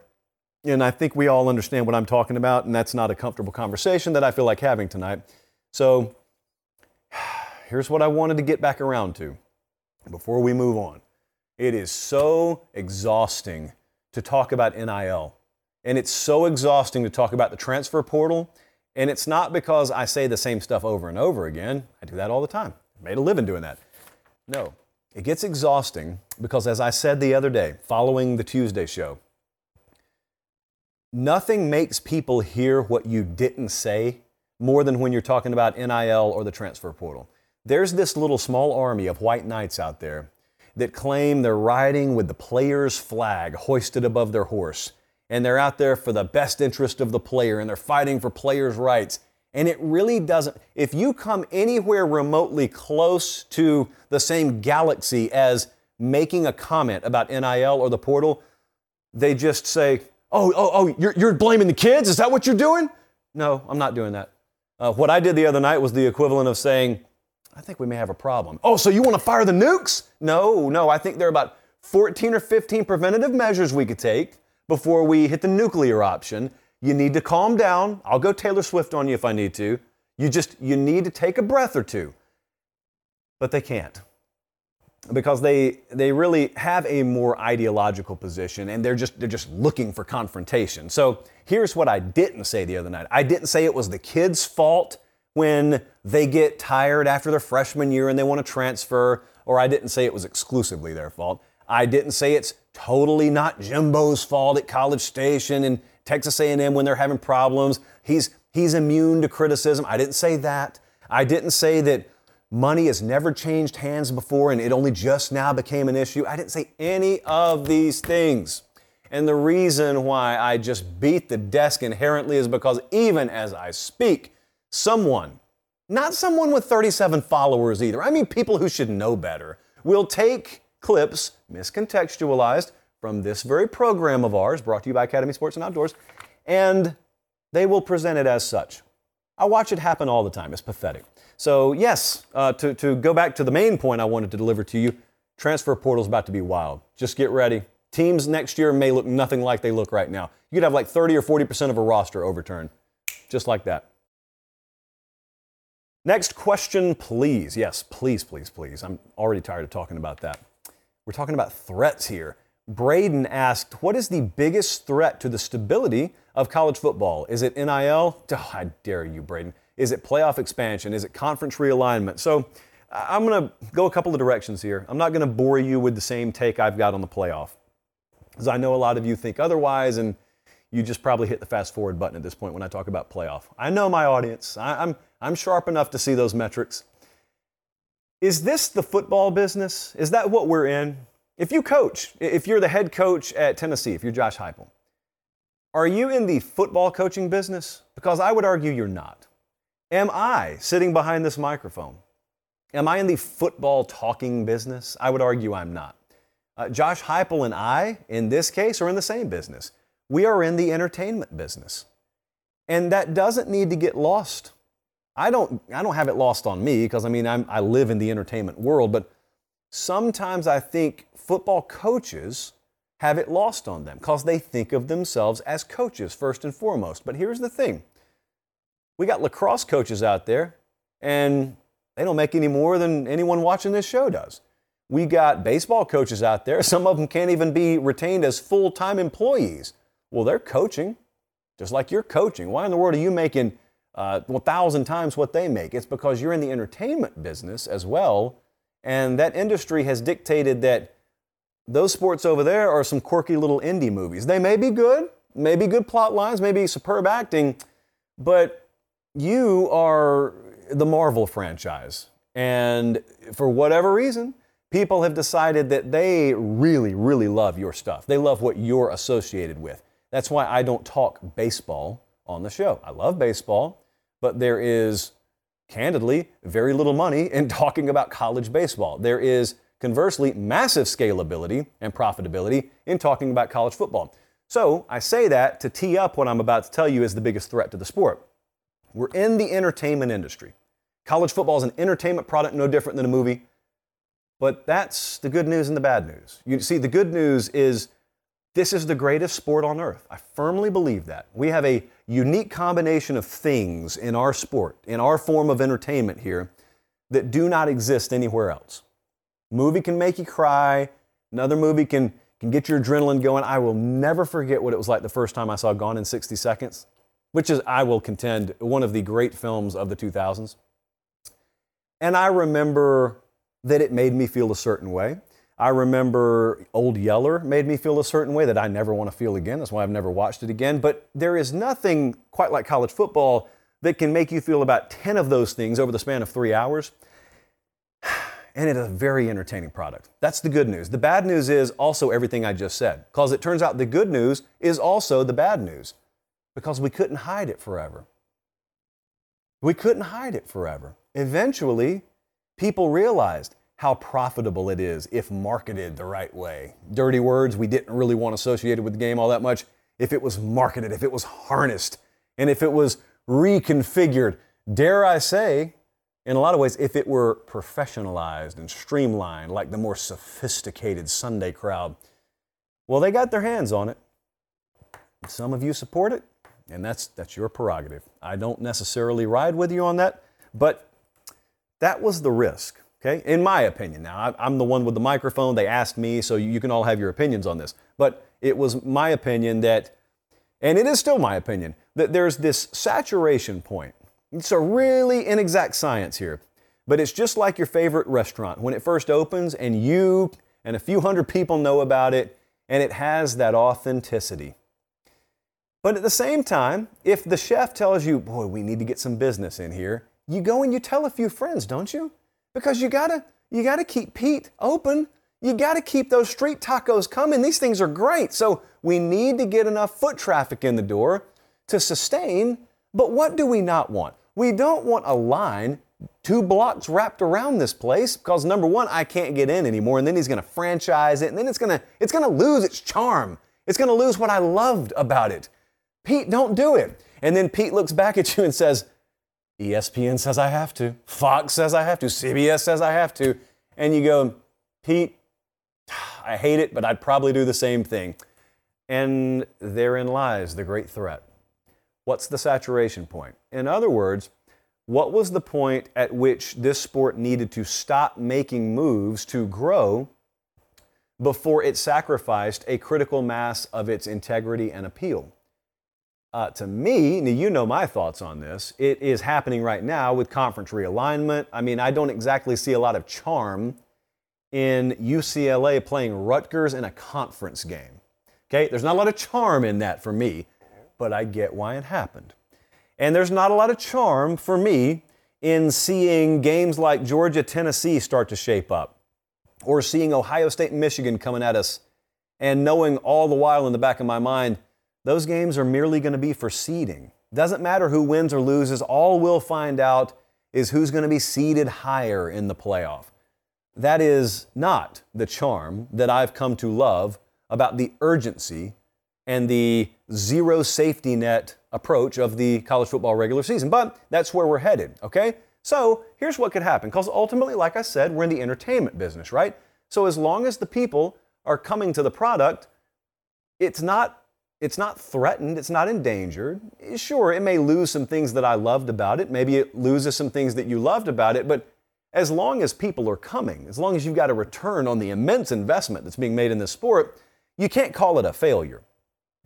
And I think we all understand what I'm talking about, and that's not a comfortable conversation that I feel like having tonight. So here's what I wanted to get back around to before we move on. It is so exhausting to talk about N I L. And it's so exhausting to talk about the transfer portal. And it's not because I say the same stuff over and over again. I do that all the time. I made a living doing that. No, it gets exhausting because, as I said the other day, following the Tuesday show, nothing makes people hear what you didn't say more than when you're talking about N I L or the transfer portal. There's this little small army of white knights out there that claim they're riding with the player's flag hoisted above their horse, and they're out there for the best interest of the player, and they're fighting for players' rights. And it really doesn't, if you come anywhere remotely close to the same galaxy as making a comment about N I L or the portal, they just say, oh, oh, oh, you're, you're blaming the kids? Is that what you're doing? No, I'm not doing that. Uh, what I did the other night was the equivalent of saying, I think we may have a problem. Oh, so you want to fire the nukes? No, no, I think there are about fourteen or fifteen preventative measures we could take before we hit the nuclear option. You need to calm down. I'll go Taylor Swift on you if I need to. You just, you need to take a breath or two. But they can't, because they they really have a more ideological position, and they're just they're just looking for confrontation. So here's what I didn't say the other night. I didn't say it was the kids' fault when they get tired after their freshman year and they want to transfer, or I didn't say it was exclusively their fault. I didn't say it's totally not Jimbo's fault at College Station and Texas A and M when they're having problems. He's he's immune to criticism. I didn't say that. I didn't say that money has never changed hands before and it only just now became an issue. I didn't say any of these things. And the reason why I just beat the desk inherently is because even as I speak, someone, not someone with thirty-seven followers either, I mean people who should know better, will take clips, miscontextualized, from this very program of ours, brought to you by Academy Sports and Outdoors, and they will present it as such. I watch it happen all the time. It's pathetic. So yes, uh, to, to go back to the main point I wanted to deliver to you, transfer portal's about to be wild. Just get ready. Teams next year may look nothing like they look right now. You could have like thirty or forty percent of a roster overturned, just like that. Next question, please. Yes, please, please, please. I'm already tired of talking about that. We're talking about threats here. Braden asked, what is the biggest threat to the stability of college football? Is it N I L? Oh, I dare you, Braden. Is it playoff expansion? Is it conference realignment? So I'm going to go a couple of directions here. I'm not going to bore you with the same take I've got on the playoff, because I know a lot of you think otherwise, and you just probably hit the fast forward button at this point when I talk about playoff. I know my audience. I, I'm, I'm sharp enough to see those metrics. Is this the football business? Is that what we're in? If you coach, if you're the head coach at Tennessee, if you're Josh Heupel, are you in the football coaching business? Because I would argue you're not. Am I sitting behind this microphone? Am I in the football talking business? I would argue I'm not. Uh, Josh Heupel and I, in this case, are in the same business. We are in the entertainment business. And that doesn't need to get lost. I don't, I don't have it lost on me, because I mean, I'm, I live in the entertainment world, but sometimes I think football coaches have it lost on them because they think of themselves as coaches first and foremost. But here's the thing. We got lacrosse coaches out there, and they don't make any more than anyone watching this show does. We got baseball coaches out there. Some of them can't even be retained as full-time employees. Well, they're coaching just like you're coaching. Why in the world are you making uh, a thousand times what they make? It's because you're in the entertainment business as well. And that industry has dictated that those sports over there are some quirky little indie movies. They may be good, may be good plot lines, may be superb acting, but you are the Marvel franchise. And for whatever reason, people have decided that they really, really love your stuff. They love what you're associated with. That's why I don't talk baseball on the show. I love baseball, but there is, candidly, very little money in talking about college baseball. There is, conversely, massive scalability and profitability in talking about college football. So I say that to tee up what I'm about to tell you is the biggest threat to the sport. We're in the entertainment industry. College football is an entertainment product, no different than a movie. But that's the good news and the bad news. You see, the good news is this is the greatest sport on earth. I firmly believe that. We have a unique combination of things in our sport, in our form of entertainment here, that do not exist anywhere else. Movie can make you cry. Another movie can, can get your adrenaline going. I will never forget what it was like the first time I saw Gone in sixty seconds, which is, I will contend, one of the great films of the two thousands. And I remember that it made me feel a certain way. I remember Old Yeller made me feel a certain way that I never want to feel again. That's why I've never watched it again. But there is nothing quite like college football that can make you feel about ten of those things over the span of three hours. And it's a very entertaining product. That's the good news. The bad news is also everything I just said, because it turns out the good news is also the bad news, because we couldn't hide it forever. We couldn't hide it forever. Eventually, people realized how profitable it is if marketed the right way. Dirty words we didn't really want associated with the game all that much. If it was marketed, if it was harnessed, and if it was reconfigured, dare I say, in a lot of ways, if it were professionalized and streamlined like the more sophisticated Sunday crowd, well, they got their hands on it. Some of you support it, and that's that's your prerogative. I don't necessarily ride with you on that, but that was the risk, okay? In my opinion. Now, I, I'm the one with the microphone. They asked me, so you can all have your opinions on this. But it was my opinion that, and it is still my opinion, that there's this saturation point. It's a really inexact science here, but it's just like your favorite restaurant. When it first opens and you and a few hundred people know about it, and it has that authenticity. But at the same time, if the chef tells you, boy, we need to get some business in here, you go and you tell a few friends, don't you? Because you gotta, you gotta keep Pete open. You gotta keep those street tacos coming. These things are great. So we need to get enough foot traffic in the door to sustain. But what do we not want? We don't want a line two blocks wrapped around this place, because number one, I can't get in anymore, and then he's going to franchise it, and then it's going to it's going to lose its charm. It's going to lose what I loved about it. Pete, don't do it. And then Pete looks back at you and says, E S P N says I have to. Fox says I have to. C B S says I have to. And you go, Pete, I hate it, but I'd probably do the same thing. And therein lies the great threat. What's the saturation point? In other words, what was the point at which this sport needed to stop making moves to grow before it sacrificed a critical mass of its integrity and appeal? Uh, to me, now you know my thoughts on this, it is happening right now with conference realignment. I mean, I don't exactly see a lot of charm in U C L A playing Rutgers in a conference game. Okay, there's not a lot of charm in that for me. But I get why it happened. And there's not a lot of charm for me in seeing games like Georgia, Tennessee start to shape up, or seeing Ohio State and Michigan coming at us, and knowing all the while in the back of my mind, those games are merely going to be for seeding. Doesn't matter who wins or loses, all we'll find out is who's going to be seeded higher in the playoff. That is not the charm that I've come to love about the urgency and the zero safety net approach of the college football regular season. But that's where we're headed, okay? So here's what could happen, because ultimately, like I said, we're in the entertainment business, right? So as long as the people are coming to the product, it's not, it's not threatened, it's not endangered. Sure, it may lose some things that I loved about it. Maybe it loses some things that you loved about it. But as long as people are coming, as long as you've got a return on the immense investment that's being made in this sport, you can't call it a failure.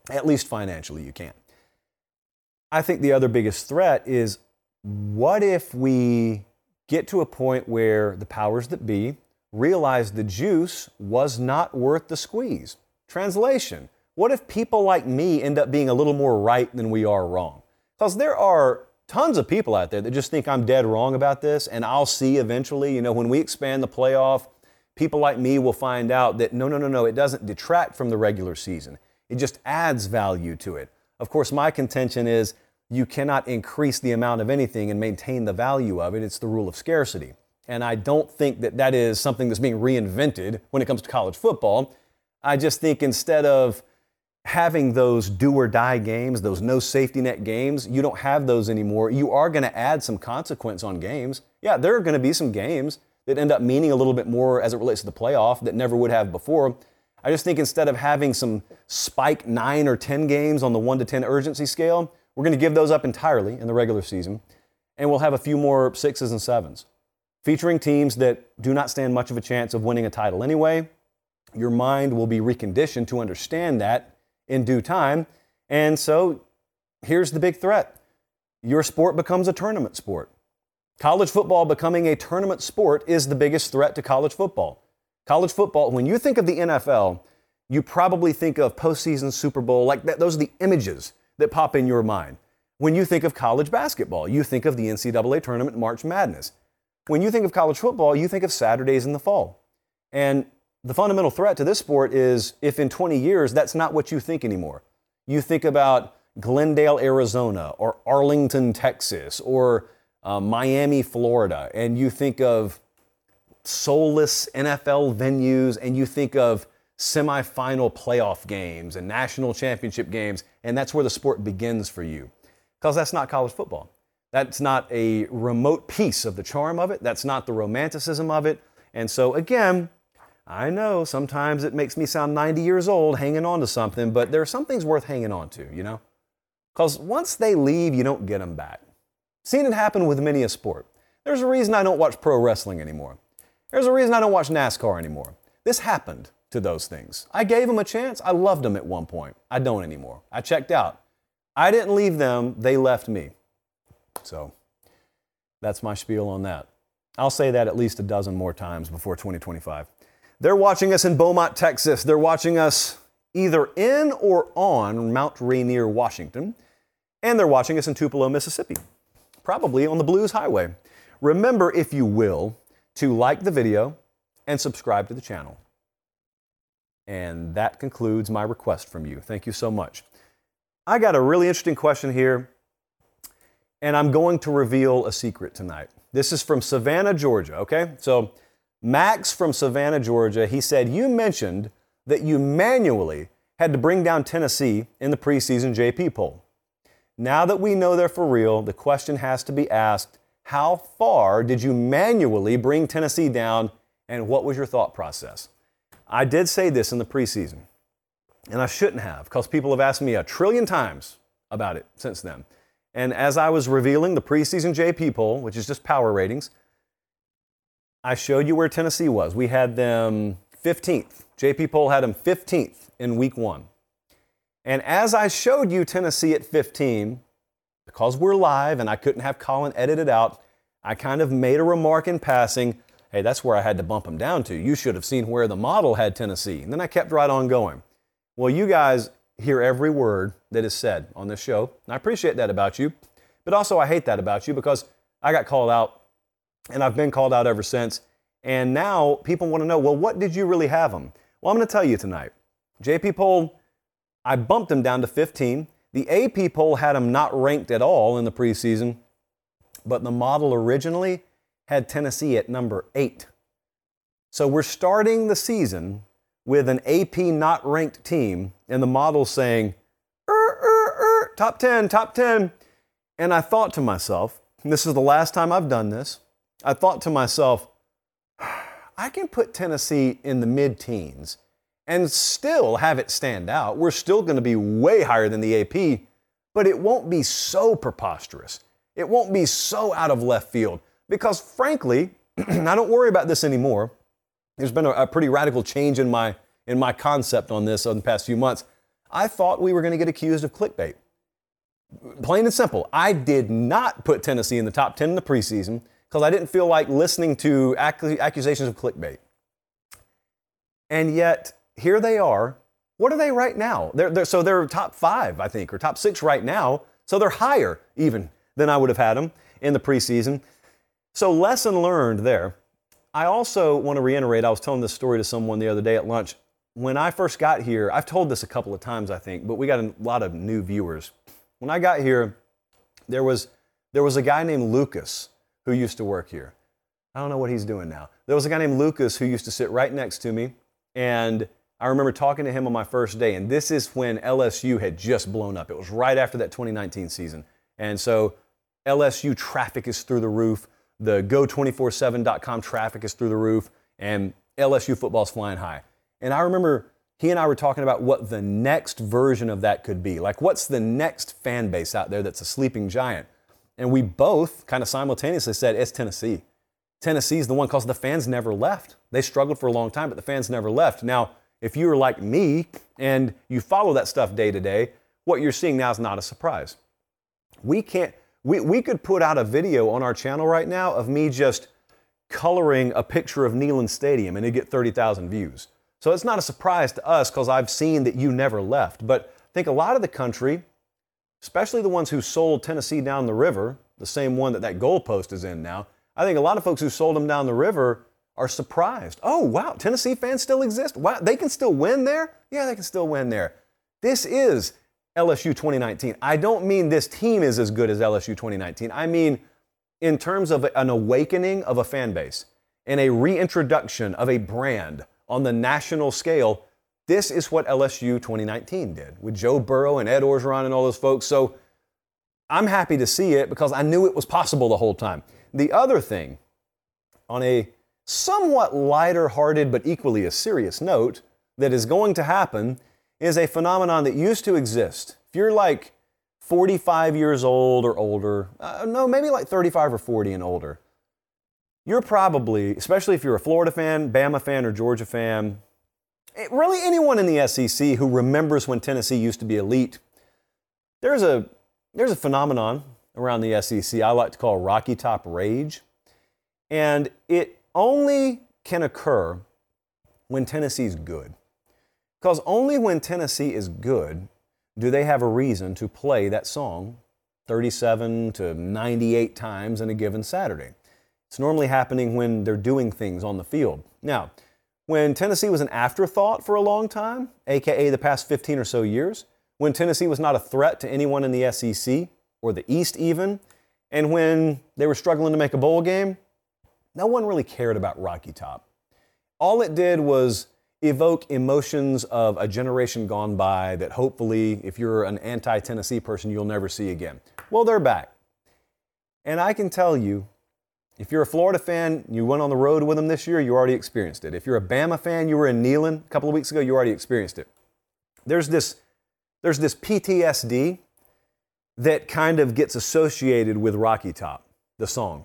At least financially, you can't. I think the other biggest threat is, what if we get to a point where the powers that be realize the juice was not worth the squeeze? Translation, what if people like me end up being a little more right than we are wrong? Because there are tons of people out there that just think I'm dead wrong about this, and I'll see eventually, you know, when we expand the playoff, people like me will find out that no, no, no, no, it doesn't detract from the regular season. It just adds value to it. Of course, my contention is you cannot increase the amount of anything and maintain the value of it. It's the rule of scarcity. And I don't think that that is something that's being reinvented when it comes to college football. I just think instead of having those do or die games, those no safety net games, you don't have those anymore. You are going to add some consequence on games. Yeah, there are going to be some games that end up meaning a little bit more as it relates to the playoff that never would have before. I just think instead of having some spike nine or ten games on the one to ten urgency scale, we're going to give those up entirely in the regular season, and we'll have a few more sixes and sevens, featuring teams that do not stand much of a chance of winning a title anyway. Your mind will be reconditioned to understand that in due time, and so here's the big threat. Your sport becomes a tournament sport. College football becoming a tournament sport is the biggest threat to college football. College football, when you think of the N F L, you probably think of postseason Super Bowl. Like that, those are the images that pop in your mind. When you think of college basketball, you think of the N C double A tournament, March Madness. When you think of college football, you think of Saturdays in the fall. And the fundamental threat to this sport is if in twenty years, that's not what you think anymore. You think about Glendale, Arizona, or Arlington, Texas, or uh, Miami, Florida, and you think of soulless N F L venues, and you think of semifinal playoff games and national championship games, and that's where the sport begins for you. Because that's not college football. That's not a remote piece of the charm of it. That's not the romanticism of it. And so, again, I know sometimes it makes me sound ninety years old hanging on to something, but there are some things worth hanging on to, you know? Because once they leave, you don't get them back. Seen it happen with many a sport. There's a reason I don't watch pro wrestling anymore. There's a reason I don't watch NASCAR anymore. This happened to those things. I gave them a chance. I loved them at one point. I don't anymore. I checked out. I didn't leave them. They left me. So that's my spiel on that. I'll say that at least a dozen more times before twenty twenty-five. They're watching us in Beaumont, Texas. They're watching us either in or on Mount Rainier, Washington. And they're watching us in Tupelo, Mississippi, probably on the Blues Highway. Remember, if you will, to like the video and subscribe to the channel. And that concludes my request from you. Thank you so much. I got a really interesting question here, and I'm going to reveal a secret tonight. This is from Savannah, Georgia, okay? So Max from Savannah, Georgia, he said, you mentioned that you manually had to bring down Tennessee in the preseason J P poll. Now that we know they're for real, the question has to be asked, how far did you manually bring Tennessee down, and what was your thought process? I did say this in the preseason, and I shouldn't have, because people have asked me a trillion times about it since then. And as I was revealing the preseason J P poll, which is just power ratings, I showed you where Tennessee was. We had them fifteenth. J P poll had them fifteenth in week one. And as I showed you Tennessee at fifteen, because we're live and I couldn't have Colin edit it out, I kind of made a remark in passing, hey, that's where I had to bump them down to. You should have seen where the model had Tennessee. And then I kept right on going. Well, you guys hear every word that is said on this show, and I appreciate that about you, but also I hate that about you because I got called out, and I've been called out ever since, and now people want to know, well, what did you really have them? Well, I'm going to tell you tonight. J P poll, I bumped them down to fifteen. The A P poll had them not ranked at all in the preseason, but the model originally had Tennessee at number eight. So we're starting the season with an A P not ranked team and the model saying, er, er, er, top ten, top ten. And I thought to myself, and this is the last time I've done this, I thought to myself, I can put Tennessee in the mid-teens and still have it stand out. We're still going to be way higher than the A P, but it won't be so preposterous. It won't be so out of left field because, frankly, I don't worry about this anymore. There's been a, a pretty radical change in my in my concept on this over the past few months. I thought we were going to get accused of clickbait. Plain and simple. I did not put Tennessee in the top ten in the preseason because I didn't feel like listening to ac- accusations of clickbait. And yet, here they are. What are they right now? They're, they're, so they're top five, I think, or top six right now. So they're higher even than I would have had them in the preseason. So lesson learned there. I also want to reiterate, I was telling this story to someone the other day at lunch. When I first got here, I've told this a couple of times, I think, but we got a lot of new viewers. When I got here, there was there was a guy named Lucas who used to work here. I don't know what he's doing now. There was a guy named Lucas who used to sit right next to me, and I remember talking to him on my first day, and this is when L S U had just blown up. It was right after that twenty nineteen season, and so L S U traffic is through the roof. The go two four seven dot com traffic is through the roof, and L S U football's flying high. And I remember he and I were talking about what the next version of that could be. Like, what's the next fan base out there that's a sleeping giant? And we both kind of simultaneously said, it's Tennessee. Tennessee's the one because the fans never left. They struggled for a long time, but the fans never left. Now, if you were like me and you follow that stuff day to day, what you're seeing now is not a surprise. We can't... We we could put out a video on our channel right now of me just coloring a picture of Neyland Stadium, and it'd get thirty thousand views. So it's not a surprise to us because I've seen that you never left. But I think a lot of the country, especially the ones who sold Tennessee down the river, the same one that that goalpost is in now, I think a lot of folks who sold them down the river are surprised. Oh, wow, Tennessee fans still exist? Wow, they can still win there? Yeah, they can still win there. This is L S U twenty nineteen. I don't mean this team is as good as L S U twenty nineteen. I mean in terms of an awakening of a fan base and a reintroduction of a brand on the national scale. This is what L S U twenty nineteen did with Joe Burrow and Ed Orgeron and all those folks. So I'm happy to see it because I knew it was possible the whole time. The other thing, on a somewhat lighter-hearted but equally a serious note, that is going to happen is a phenomenon that used to exist. If you're like forty-five years old or older, uh, no, maybe like thirty-five or forty and older, you're probably, especially if you're a Florida fan, Bama fan, or Georgia fan, it, really anyone in the S E C who remembers when Tennessee used to be elite, there's a, there's a phenomenon around the S E C I like to call Rocky Top Rage, and it only can occur when Tennessee's good. Because only when Tennessee is good do they have a reason to play that song thirty-seven to ninety-eight times in a given Saturday. It's normally happening when they're doing things on the field. Now, when Tennessee was an afterthought for a long time, aka the past fifteen or so years, when Tennessee was not a threat to anyone in the S E C or the East even, and when they were struggling to make a bowl game, no one really cared about Rocky Top. All it did was evoke emotions of a generation gone by that hopefully, if you're an anti-Tennessee person, you'll never see again. Well, they're back. And I can tell you, if you're a Florida fan, you went on the road with them this year, you already experienced it. If you're a Bama fan, you were in Neyland a couple of weeks ago, you already experienced it. There's this, there's this P T S D that kind of gets associated with Rocky Top, the song.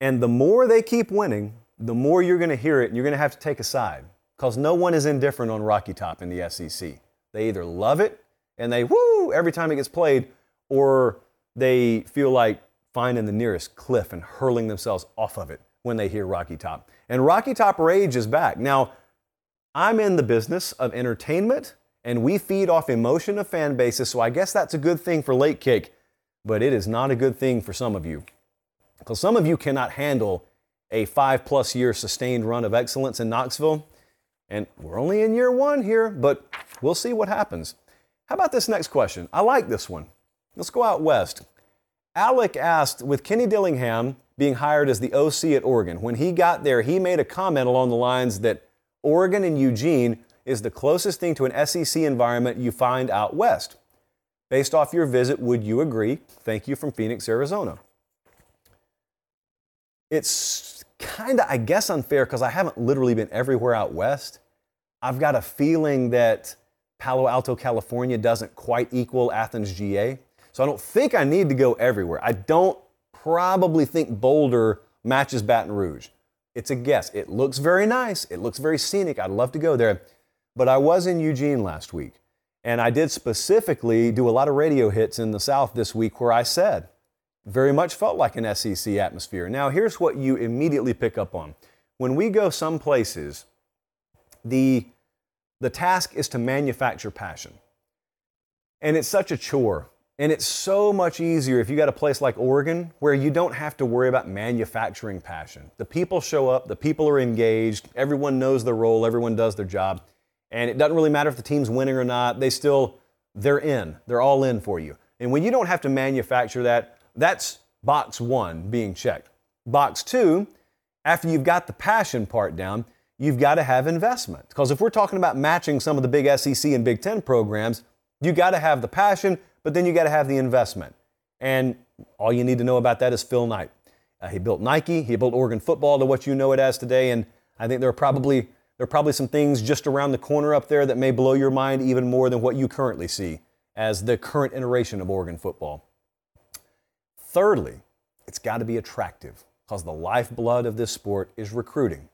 And the more they keep winning, the more you're going to hear it, and you're going to have to take a side, because no one is indifferent on Rocky Top in the S E C. They either love it, and they woo every time it gets played, or they feel like finding the nearest cliff and hurling themselves off of it when they hear Rocky Top. And Rocky Top Rage is back. Now, I'm in the business of entertainment, and we feed off emotion of fan bases, so I guess that's a good thing for Late Kick, but it is not a good thing for some of you. Because some of you cannot handle a five-plus year sustained run of excellence in Knoxville. And we're only in year one here, but we'll see what happens. How about this next question? I like this one. Let's go out west. Alec asked, with Kenny Dillingham being hired as the O C at Oregon, when he got there, he made a comment along the lines that Oregon and Eugene is the closest thing to an S E C environment you find out west. Based off your visit, would you agree? Thank you from Phoenix, Arizona. It's kind of, I guess, unfair because I haven't literally been everywhere out west. I've got a feeling that Palo Alto, California doesn't quite equal Athens, G A. So I don't think I need to go everywhere. I don't probably think Boulder matches Baton Rouge. It's a guess. It looks very nice. It looks very scenic. I'd love to go there. But I was in Eugene last week, and I did specifically do a lot of radio hits in the South this week where I said, very much felt like an S E C atmosphere. Now, here's what you immediately pick up on. When we go some places, the, the task is to manufacture passion. And it's such a chore. And it's so much easier if you got a place like Oregon where you don't have to worry about manufacturing passion. The people show up, the people are engaged, everyone knows their role, everyone does their job. And it doesn't really matter if the team's winning or not, they still, they're in. They're all in for you. And when you don't have to manufacture that, that's box one being checked. Box two, after you've got the passion part down, you've got to have investment. Because if we're talking about matching some of the big S E C and Big Ten programs, you got to have the passion, but then you got to have the investment. And all you need to know about that is Phil Knight. Uh, he built Nike, he built Oregon football to what you know it as today, and I think there are probably there are probably some things just around the corner up there that may blow your mind even more than what you currently see as the current iteration of Oregon football. Thirdly, it's got to be attractive because the lifeblood of this sport is recruiting.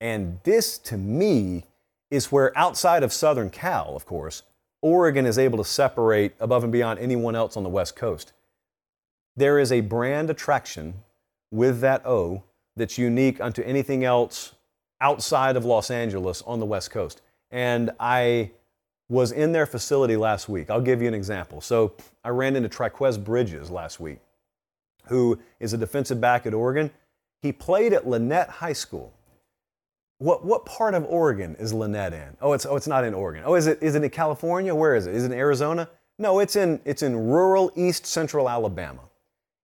And this, to me, is where outside of Southern Cal, of course, Oregon is able to separate above and beyond anyone else on the West Coast. There is a brand attraction with that O that's unique unto anything else outside of Los Angeles on the West Coast. And I was in their facility last week. I'll give you an example. So I ran into Triquez Bridges last week, who is a defensive back at Oregon. He played at Lynette High School. What what part of Oregon is Lynette in? Oh, it's oh, it's not in Oregon. Oh, is it is it in California? Where is it? Is it in Arizona? No, it's in it's in rural East Central Alabama.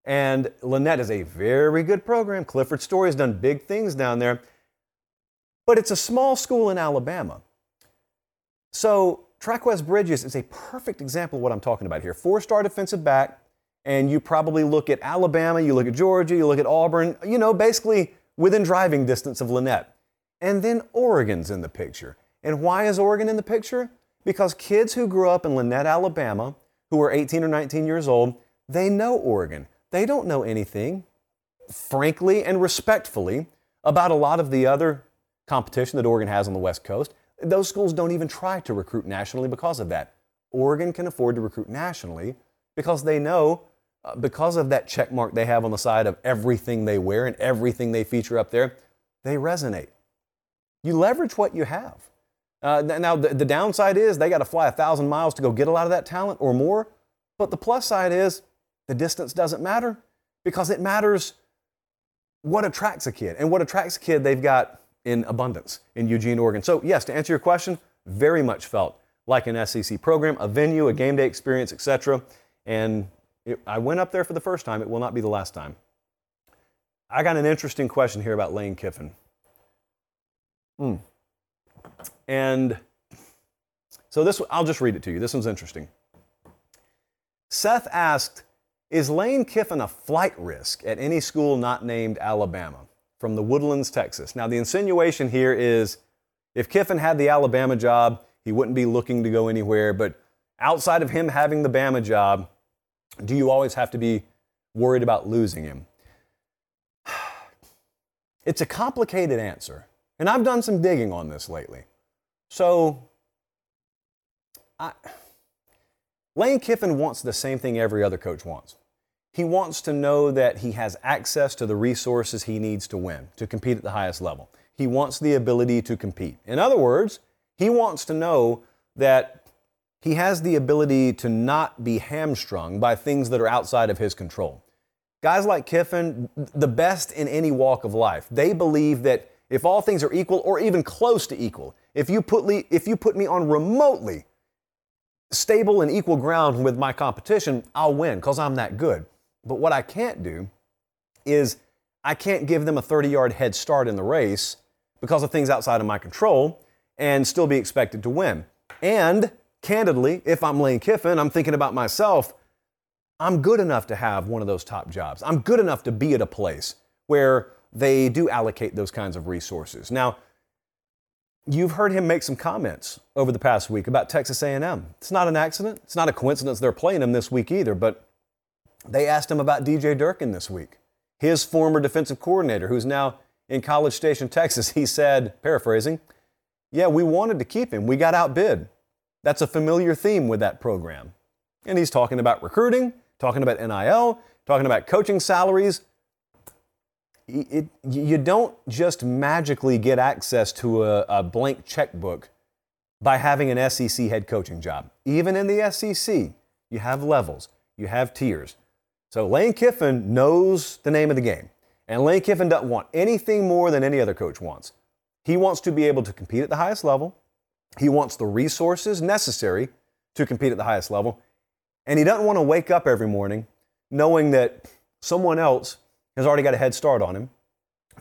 And Lynette is a very good program. Clifford Story has done big things down there. But it's a small school in Alabama. So Triquez Bridges is a perfect example of what I'm talking about here. Four-star defensive back, and you probably look at Alabama, you look at Georgia, you look at Auburn, you know, basically within driving distance of Lynette. And then Oregon's in the picture. And why is Oregon in the picture? Because kids who grew up in Lynette, Alabama, who are eighteen or nineteen years old, they know Oregon. They don't know anything, frankly and respectfully, about a lot of the other competition that Oregon has on the West Coast. Those schools don't even try to recruit nationally because of that. Oregon can afford to recruit nationally because they know, uh, because of that check mark they have on the side of everything they wear and everything they feature up there, they resonate. You leverage what you have. Uh, now, the, the downside is they got to fly a thousand miles to go get a lot of that talent or more. But the plus side is the distance doesn't matter, because it matters what attracts a kid. And what attracts a kid, they've got in abundance in Eugene, Oregon. So, yes, to answer your question, very much felt like an S E C program, a venue, a game day experience, et cetera. And it, I went up there for the first time. It will not be the last time. I got an interesting question here about Lane Kiffin. Hmm. And so this, I'll just read it to you. This one's interesting. Seth asked, is Lane Kiffin a flight risk at any school not named Alabama? From the Woodlands, Texas. Now, the insinuation here is if Kiffin had the Alabama job, he wouldn't be looking to go anywhere. But outside of him having the Bama job, do you always have to be worried about losing him? It's a complicated answer. And I've done some digging on this lately. So, I, Lane Kiffin wants the same thing every other coach wants. He wants to know that he has access to the resources he needs to win, to compete at the highest level. He wants the ability to compete. In other words, he wants to know that he has the ability to not be hamstrung by things that are outside of his control. Guys like Kiffin, the best in any walk of life, they believe that if all things are equal or even close to equal, if you put me, if you put me on remotely stable and equal ground with my competition, I'll win because I'm that good. But what I can't do is I can't give them a thirty-yard head start in the race because of things outside of my control and still be expected to win. And candidly, if I'm Lane Kiffin, I'm thinking about myself, I'm good enough to have one of those top jobs. I'm good enough to be at a place where they do allocate those kinds of resources. Now, you've heard him make some comments over the past week about Texas A and M. It's not an accident. It's not a coincidence they're playing him this week either, but they asked him about D J Durkin this week, his former defensive coordinator, who's now in College Station, Texas. He said, paraphrasing, yeah, we wanted to keep him. We got outbid. That's a familiar theme with that program. And he's talking about recruiting, talking about N I L, talking about coaching salaries. It, you don't just magically get access to a, a blank checkbook by having an S E C head coaching job. Even in the S E C, you have levels, you have tiers. So Lane Kiffin knows the name of the game. And Lane Kiffin doesn't want anything more than any other coach wants. He wants to be able to compete at the highest level. He wants the resources necessary to compete at the highest level. And he doesn't want to wake up every morning knowing that someone else has already got a head start on him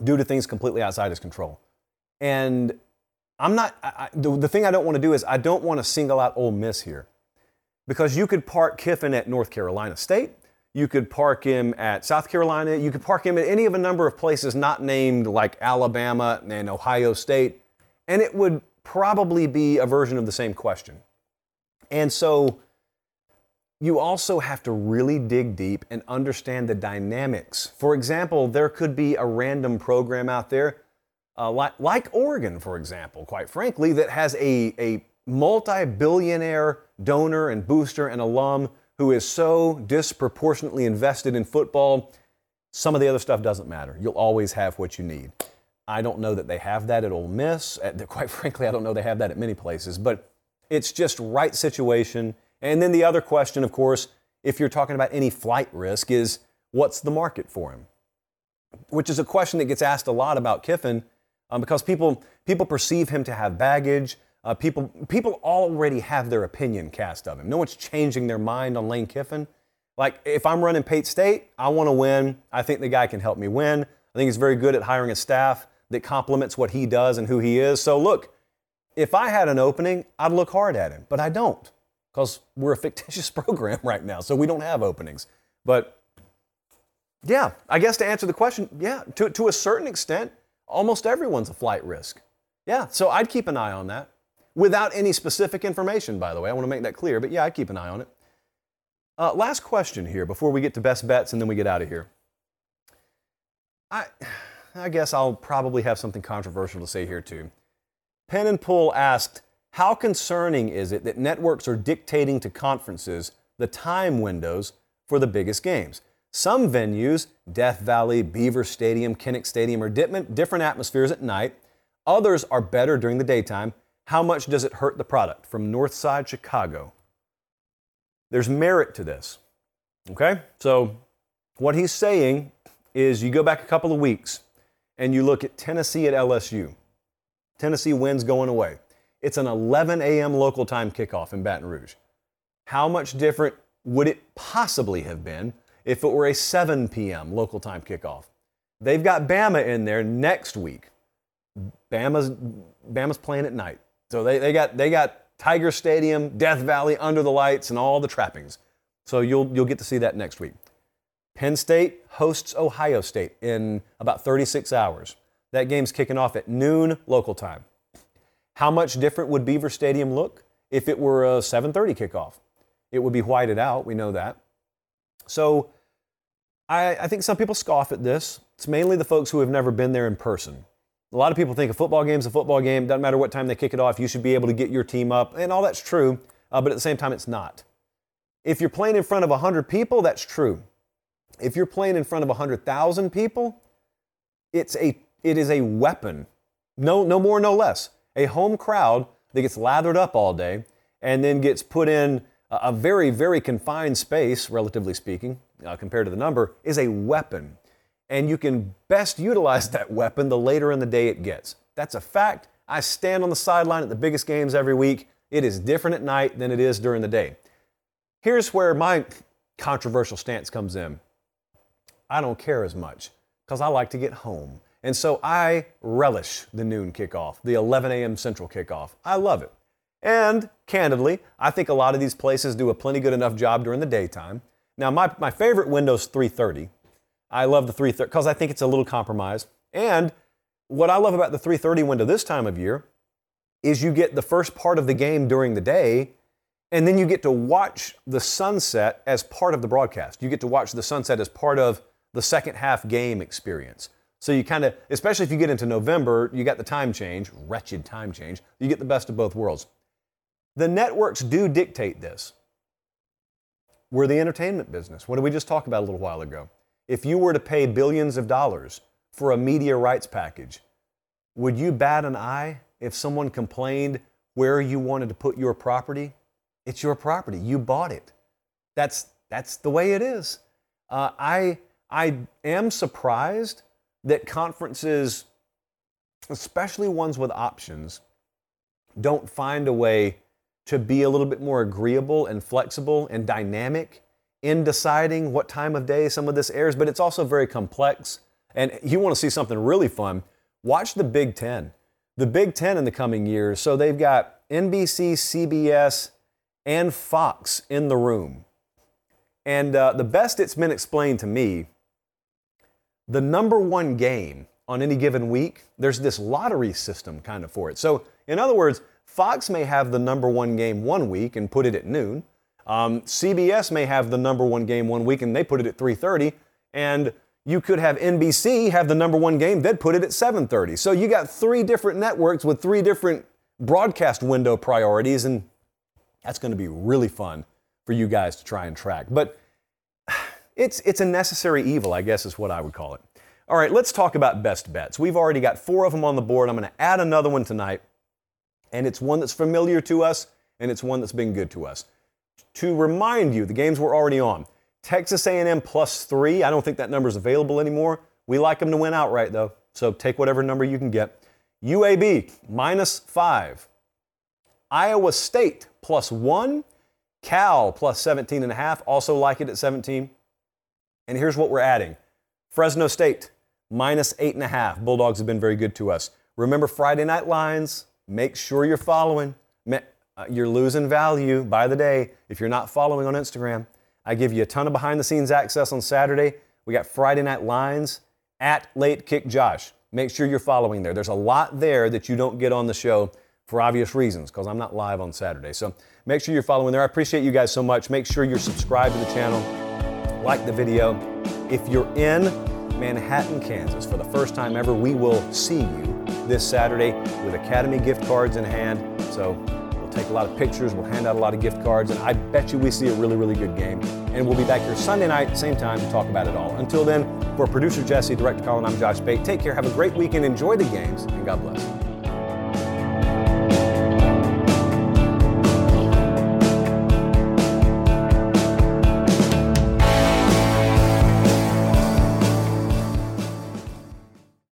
due to things completely outside his control. And I'm not, I, the, the thing I don't want to do is I don't want to single out Ole Miss here, because you could park Kiffin at North Carolina State. You could park him at South Carolina. You could park him at any of a number of places not named like Alabama and Ohio State. And it would probably be a version of the same question. And so you also have to really dig deep and understand the dynamics. For example, there could be a random program out there, uh, like, like Oregon, for example, quite frankly, that has a, a multi-billionaire donor and booster and alum who is so disproportionately invested in football Some of the other stuff doesn't matter. You'll always have what you need. I don't know that they have that at Ole Miss. At, quite frankly, I don't know they have that at many places. But it's just right situation. And then the other question, of course, if you're talking about any flight risk, is what's the market for him? Which is a question that gets asked a lot about Kiffin um, because people people perceive him to have baggage. Uh, people people already have their opinion cast of him. No one's changing their mind on Lane Kiffin. Like, if I'm running Pate State, I want to win. I think the guy can help me win. I think he's very good at hiring a staff that complements what he does and who he is. So, look, if I had an opening, I'd look hard at him. But I don't, because we're a fictitious program right now, so we don't have openings. But, yeah, I guess to answer the question, yeah, to, to a certain extent, almost everyone's a flight risk. Yeah, so I'd keep an eye on that. Without any specific information, by the way. I want to make that clear, but yeah, I'd keep an eye on it. Uh, last question here before we get to best bets and then we get out of here. I I guess I'll probably have something controversial to say here too. Penn and Pool asked, how concerning is it that networks are dictating to conferences the time windows for the biggest games? Some venues, Death Valley, Beaver Stadium, Kinnick Stadium, are different atmospheres at night. Others are better during the daytime. How much does it hurt the product? From Northside, Chicago. There's merit to this, okay? So what he's saying is you go back a couple of weeks and you look at Tennessee at L S U. Tennessee wins going away. It's an eleven a.m. local time kickoff in Baton Rouge. How much different would it possibly have been if it were a seven p.m. local time kickoff? They've got Bama in there next week. Bama's, Bama's playing at night. So they, they got they got... Tiger Stadium, Death Valley, under the lights, and all the trappings. So you'll you'll get to see that next week. Penn State hosts Ohio State in about thirty-six hours. That game's kicking off at noon local time. How much different would Beaver Stadium look if it were a seven thirty kickoff? It would be whited out, we know that. So I, I think some people scoff at this. It's mainly the folks who have never been there in person. A lot of people think a football game's a football game. Doesn't matter what time they kick it off, you should be able to get your team up. And all that's true, uh, but at the same time, it's not. If you're playing in front of one hundred people, that's true. If you're playing in front of one hundred thousand people, it's a, it is a weapon. No, no more, no less. A home crowd that gets lathered up all day and then gets put in a, a very, very confined space, relatively speaking, uh, compared to the number, is a weapon. And you can best utilize that weapon the later in the day it gets. That's a fact. I stand on the sideline at the biggest games every week. It is different at night than it is during the day. Here's where my controversial stance comes in. I don't care as much because I like to get home. And so I relish the noon kickoff, the eleven a.m. Central kickoff. I love it. And candidly, I think a lot of these places do a plenty good enough job during the daytime. Now, my, my favorite window is three thirty. I love the three thirty because I think it's a little compromise. And what I love about the three thirty window this time of year is you get the first part of the game during the day, and then you get to watch the sunset as part of the broadcast. You get to watch the sunset as part of the second half game experience. So you kind of, especially if you get into November, you got the time change, wretched time change. You get the best of both worlds. The networks do dictate this. We're the entertainment business. What did we just talk about a little while ago? If you were to pay billions of dollars for a media rights package, would you bat an eye if someone complained where you wanted to put your property? It's your property. You bought it. That's that's the way it is. Uh, I I am surprised that conferences, especially ones with options, don't find a way to be a little bit more agreeable and flexible and dynamic in deciding what time of day some of this airs, but it's also very complex. And you want to see something really fun, watch the Big Ten. The Big Ten in the coming years, so they've got N B C, C B S, and Fox in the room. And uh, the best it's been explained to me, the number one game on any given week, there's this lottery system kind of for it. So in other words, Fox may have the number one game one week and put it at noon. Um, C B S may have the number one game one week and they put it at three thirty, and you could have N B C have the number one game, they'd put it at seven thirty. So you got three different networks with three different broadcast window priorities, and that's going to be really fun for you guys to try and track. But it's it's a necessary evil, I guess is what I would call it. All right, let's talk about best bets. We've already got four of them on the board. I'm going to add another one tonight, and it's one that's familiar to us, and it's one that's been good to us. To remind you, the games we're already on. Texas A and M plus three. I don't think that number's available anymore. We like them to win outright, though, so take whatever number you can get. U A B, minus five. Iowa State, plus one. Cal, plus seventeen and a half. Also like it at seventeen. And here's what we're adding. Fresno State, minus eight and a half. Bulldogs have been very good to us. Remember Friday night lines. Make sure you're following. You're losing value by the day if you're not following on Instagram. I give you a ton of behind-the-scenes access on Saturday. We got Friday night lines at Late Kick Josh. Make sure you're following there. There's a lot there that you don't get on the show for obvious reasons because I'm not live on Saturday. So make sure you're following there. I appreciate you guys so much. Make sure you're subscribed to the channel. Like the video. If you're in Manhattan, Kansas, for the first time ever, we will see you this Saturday with Academy gift cards in hand. So take a lot of pictures, we'll hand out a lot of gift cards, and I bet you we see a really, really good game. And we'll be back here Sunday night, same time, to talk about it all. Until then, for producer Jesse, director Colin, I'm Josh Pate. Take care, have a great weekend, enjoy the games, and God bless.